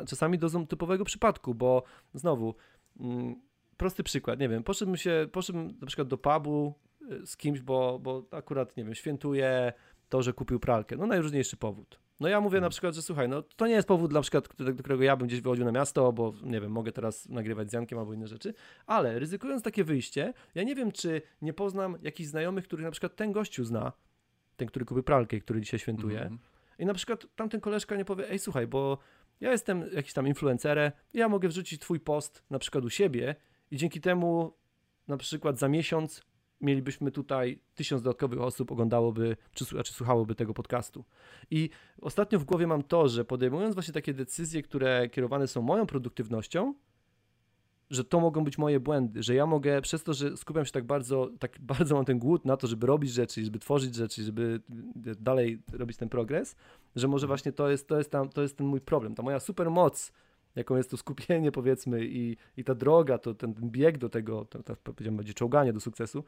czasami do typowego przypadku, bo znowu... Prosty przykład, nie wiem, poszedłbym na przykład do pubu z kimś, bo akurat, nie wiem, świętuje to, że kupił pralkę, no najróżniejszy powód. No ja mówię na przykład, że słuchaj, no to nie jest powód, na przykład, do którego ja bym gdzieś wychodził na miasto, bo nie wiem, mogę teraz nagrywać z Jankiem albo inne rzeczy, ale ryzykując takie wyjście, ja nie wiem, czy nie poznam jakichś znajomych, których na przykład ten gościu zna, ten, który kupił pralkę i który dzisiaj świętuje, i na przykład tamten koleżka nie powie: ej, słuchaj, bo ja jestem jakiś tam influencerem, ja mogę wrzucić twój post na przykład u siebie i dzięki temu na przykład za miesiąc mielibyśmy tutaj 1000 dodatkowych osób oglądałoby, czy słuchałoby tego podcastu. I ostatnio w głowie mam to, że podejmując właśnie takie decyzje, które kierowane są moją produktywnością, że to mogą być moje błędy, że ja mogę przez to, że skupiam się tak bardzo mam ten głód na to, żeby robić rzeczy, żeby tworzyć rzeczy, żeby dalej robić ten progres, że może właśnie to jest ten mój problem, ta moja supermoc, jaką jest to skupienie, powiedzmy, i ta droga, to ten bieg do tego, powiedziałem, będzie czołganie do sukcesu,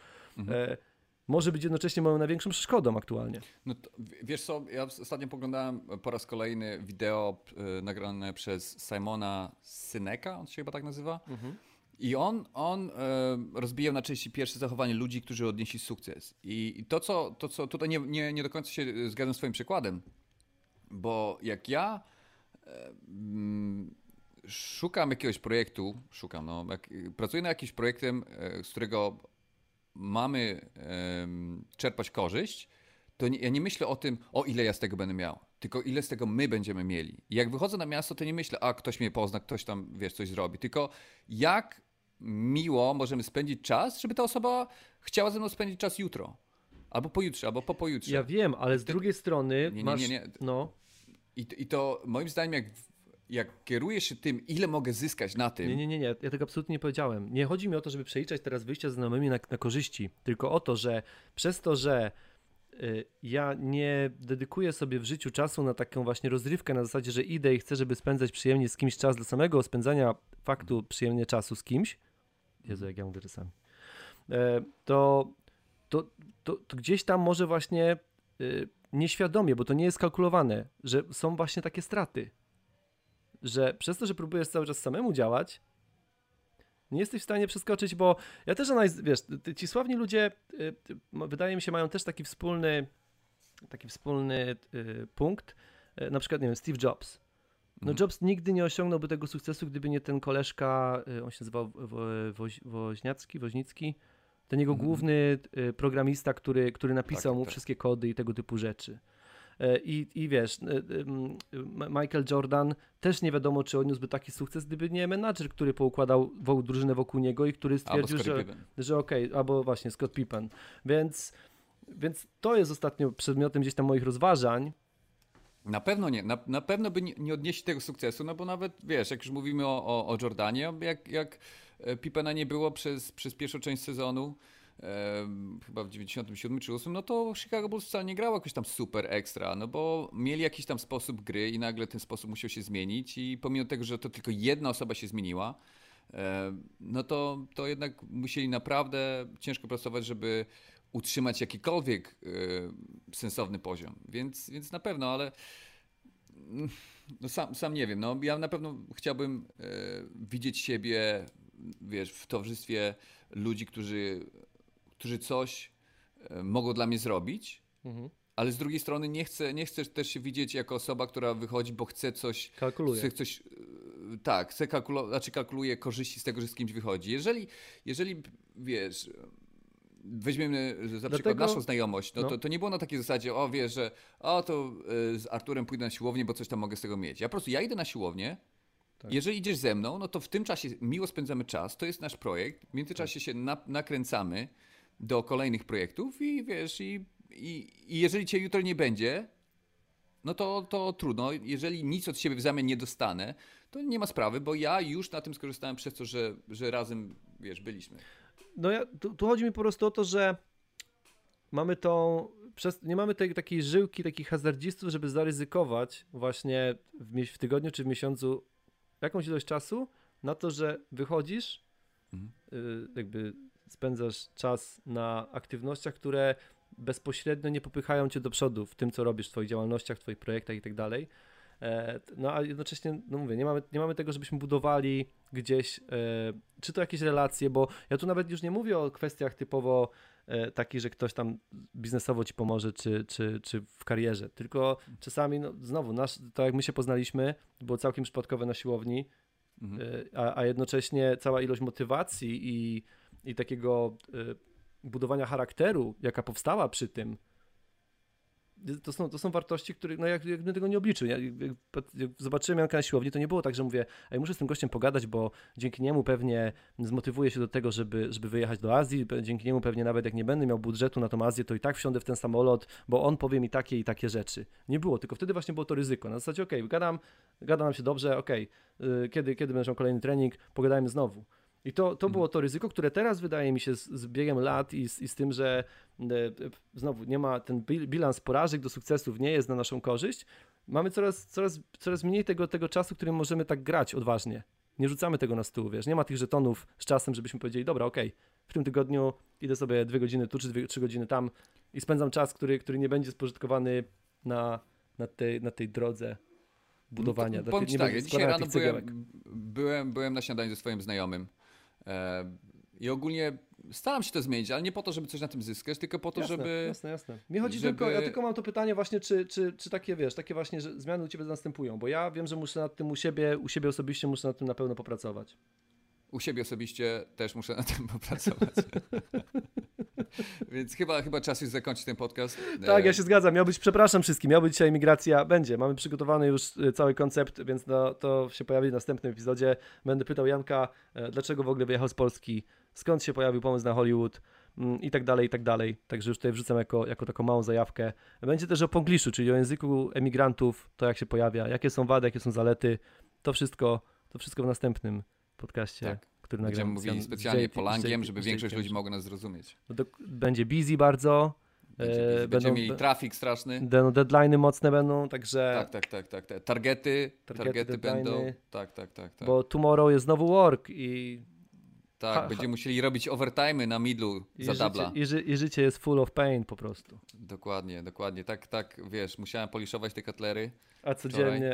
może być jednocześnie moją największą przeszkodą aktualnie. No to, wiesz co, ja ostatnio poglądałem po raz kolejny wideo nagrane przez Simona Sineka, on się chyba tak nazywa, i on rozbijał na części pierwsze zachowanie ludzi, którzy odnieśli sukces. I to, co tutaj nie do końca się zgadzam z twoim przykładem, bo jak ja szukam jakiegoś projektu, pracuję nad jakimś projektem, z którego mamy czerpać korzyść, to ja nie myślę o tym, o ile ja z tego będę miał, tylko ile z tego my będziemy mieli. I jak wychodzę na miasto, to nie myślę, a ktoś mnie pozna, ktoś tam, wiesz, coś zrobi, tylko jak miło możemy spędzić czas, żeby ta osoba chciała ze mną spędzić czas jutro, albo pojutrze, albo pojutrze. Ja wiem, ale z drugiej strony masz... No. I to moim zdaniem, jak kierujesz się tym, ile mogę zyskać na tym... Nie, ja tego absolutnie nie powiedziałem. Nie chodzi mi o to, żeby przeliczać teraz wyjścia z znajomymi na korzyści, tylko o to, że przez to, że ja nie dedykuję sobie w życiu czasu na taką właśnie rozrywkę na zasadzie, że idę i chcę, żeby spędzać przyjemnie z kimś czas dla samego spędzania faktu przyjemnie czasu z kimś. Jezu, jak ja mówię czasami. To gdzieś tam może właśnie nieświadomie, bo to nie jest kalkulowane, że są właśnie takie straty. Że przez to, że próbujesz cały czas samemu działać, nie jesteś w stanie przeskoczyć, bo ja też, wiesz, ci sławni ludzie, wydaje mi się, mają też taki wspólny punkt, na przykład, nie wiem, Steve Jobs. No Jobs nigdy nie osiągnąłby tego sukcesu, gdyby nie ten koleżka, on się nazywał Woźnicki, ten jego główny programista, który napisał mu wszystkie kody i tego typu rzeczy. I wiesz, Michael Jordan też nie wiadomo, czy odniósłby taki sukces, gdyby nie menadżer, który poukładał drużynę wokół niego i który stwierdził, że okej, albo właśnie Scott Pippen. Więc to jest ostatnio przedmiotem gdzieś tam moich rozważań. Na pewno nie. Na pewno by nie odnieśli tego sukcesu, no bo nawet, wiesz, jak już mówimy o Jordanie, jak Pippena nie było przez pierwszą część sezonu, chyba w 97 czy 8, no to Chicago Bulls wcale nie grało jakoś tam super ekstra, no bo mieli jakiś tam sposób gry i nagle ten sposób musiał się zmienić i pomimo tego, że to tylko jedna osoba się zmieniła, no to jednak musieli naprawdę ciężko pracować, żeby utrzymać jakikolwiek sensowny poziom, więc na pewno, ale no sam nie wiem, no ja na pewno chciałbym widzieć siebie, wiesz, w towarzystwie ludzi, którzy coś mogą dla mnie zrobić, ale z drugiej strony nie chcę też się widzieć jako osoba, która wychodzi, bo chce coś, tak, chcę kalkuluję korzyści z tego, że z kimś wychodzi. Jeżeli wiesz, weźmiemy za przykład naszą znajomość, to nie było na takiej zasadzie, o wiesz, że o to z Arturem pójdę na siłownię, bo coś tam mogę z tego mieć. Ja po prostu, idę na siłownię. Tak. Jeżeli idziesz ze mną, no to w tym czasie miło spędzamy czas, to jest nasz projekt, w międzyczasie się nakręcamy do kolejnych projektów i wiesz, i jeżeli cię jutro nie będzie, no to trudno, jeżeli nic od siebie w zamian nie dostanę, to nie ma sprawy, bo ja już na tym skorzystałem przez to, że razem, wiesz, byliśmy. No ja, tu chodzi mi po prostu o to, że mamy nie mamy takiej żyłki, takich hazardzistów, żeby zaryzykować właśnie w tygodniu czy w miesiącu jakąś ilość czasu na to, że wychodzisz, jakby spędzasz czas na aktywnościach, które bezpośrednio nie popychają cię do przodu w tym, co robisz, w twoich działalnościach, w twoich projektach i tak dalej. No a jednocześnie, no mówię, nie mamy tego, żebyśmy budowali gdzieś, czy to jakieś relacje, bo ja tu nawet już nie mówię o kwestiach typowo takich, że ktoś tam biznesowo ci pomoże, czy w karierze, tylko czasami, no znowu, to jak my się poznaliśmy, było całkiem przypadkowe na siłowni, a jednocześnie cała ilość motywacji i takiego budowania charakteru, jaka powstała przy tym, to są wartości, których no jakbym tego nie obliczył. Jak zobaczyłem Janka na siłowni, to nie było tak, że mówię, a ja muszę z tym gościem pogadać, bo dzięki niemu pewnie zmotywuję się do tego, żeby wyjechać do Azji, dzięki niemu pewnie nawet jak nie będę miał budżetu na tą Azję, to i tak wsiądę w ten samolot, bo on powie mi takie i takie rzeczy. Nie było, tylko wtedy właśnie było to ryzyko. Na zasadzie okej, gada nam się dobrze, kiedy będziesz miał kolejny trening, pogadajmy znowu. I to było to ryzyko, które teraz wydaje mi się z biegiem lat i z tym, że znowu nie ma ten bilans porażek do sukcesów, nie jest na naszą korzyść. Mamy coraz mniej tego czasu, którym możemy tak grać odważnie. Nie rzucamy tego na stół, wiesz, nie ma tych żetonów z czasem, żebyśmy powiedzieli, dobra, w tym tygodniu idę sobie 2 godziny tu, czy 3 godziny tam i spędzam czas, który nie będzie spożytkowany na tej drodze budowania. Bądź tak, ja dzisiaj rano byłem na śniadaniu ze swoim znajomym. I ogólnie staram się to zmienić, ale nie po to, żeby coś na tym zyskać, tylko po to, żeby... Jasne. Mi chodzi tylko, ja tylko mam to pytanie właśnie, czy takie, wiesz, takie właśnie że zmiany u ciebie następują, bo ja wiem, że muszę nad tym u siebie osobiście muszę nad tym na pewno popracować. U siebie osobiście też muszę nad tym popracować. Więc chyba czas już zakończyć ten podcast. Tak, ja się zgadzam. Przepraszam wszystkim, miał być dzisiaj migracja. Będzie. Mamy przygotowany już cały koncept, więc to się pojawi w następnym epizodzie. Będę pytał Janka, dlaczego w ogóle wyjechał z Polski, skąd się pojawił pomysł na Hollywood i tak dalej, i tak dalej. Także już tutaj wrzucam jako taką małą zajawkę. Będzie też o pongliszu, czyli o języku emigrantów, to jak się pojawia, jakie są wady, jakie są zalety. To wszystko w następnym podcaście. Tak. Będziemy mówili specjalnie polangiem, żeby większość ludzi mogła nas zrozumieć. Będzie busy bardzo. Będziemy mieli trafik straszny. Deadline'y mocne będą, także... Tak. Targety będą. Tak. Bo tomorrow jest znowu work i... Tak, będziemy musieli robić overtime'y na midlu za dubla. I życie jest full of pain po prostu. Dokładnie. Tak, wiesz, musiałem poliszować te katlery.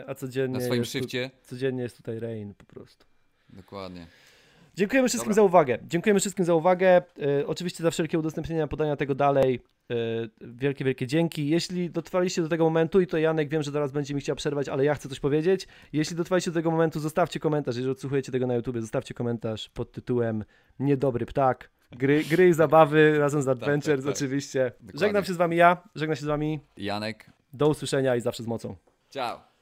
A codziennie na swoim szyfcie. Codziennie jest tutaj rain po prostu. Dokładnie. Dziękujemy wszystkim za uwagę. Oczywiście za wszelkie udostępnienia, podania tego dalej. Wielkie dzięki. Jeśli dotrwaliście do tego momentu, i to Janek, wiem, że zaraz będzie mi chciał przerwać, ale ja chcę coś powiedzieć. Jeśli dotrwaliście do tego momentu, zostawcie komentarz. Jeżeli odsłuchujecie tego na YouTubie, zostawcie komentarz pod tytułem Niedobry Ptak. Gry i zabawy razem z Art Ventures oczywiście. Dokładnie. Żegnam się z wami Janek. Do usłyszenia i zawsze z mocą. Ciao.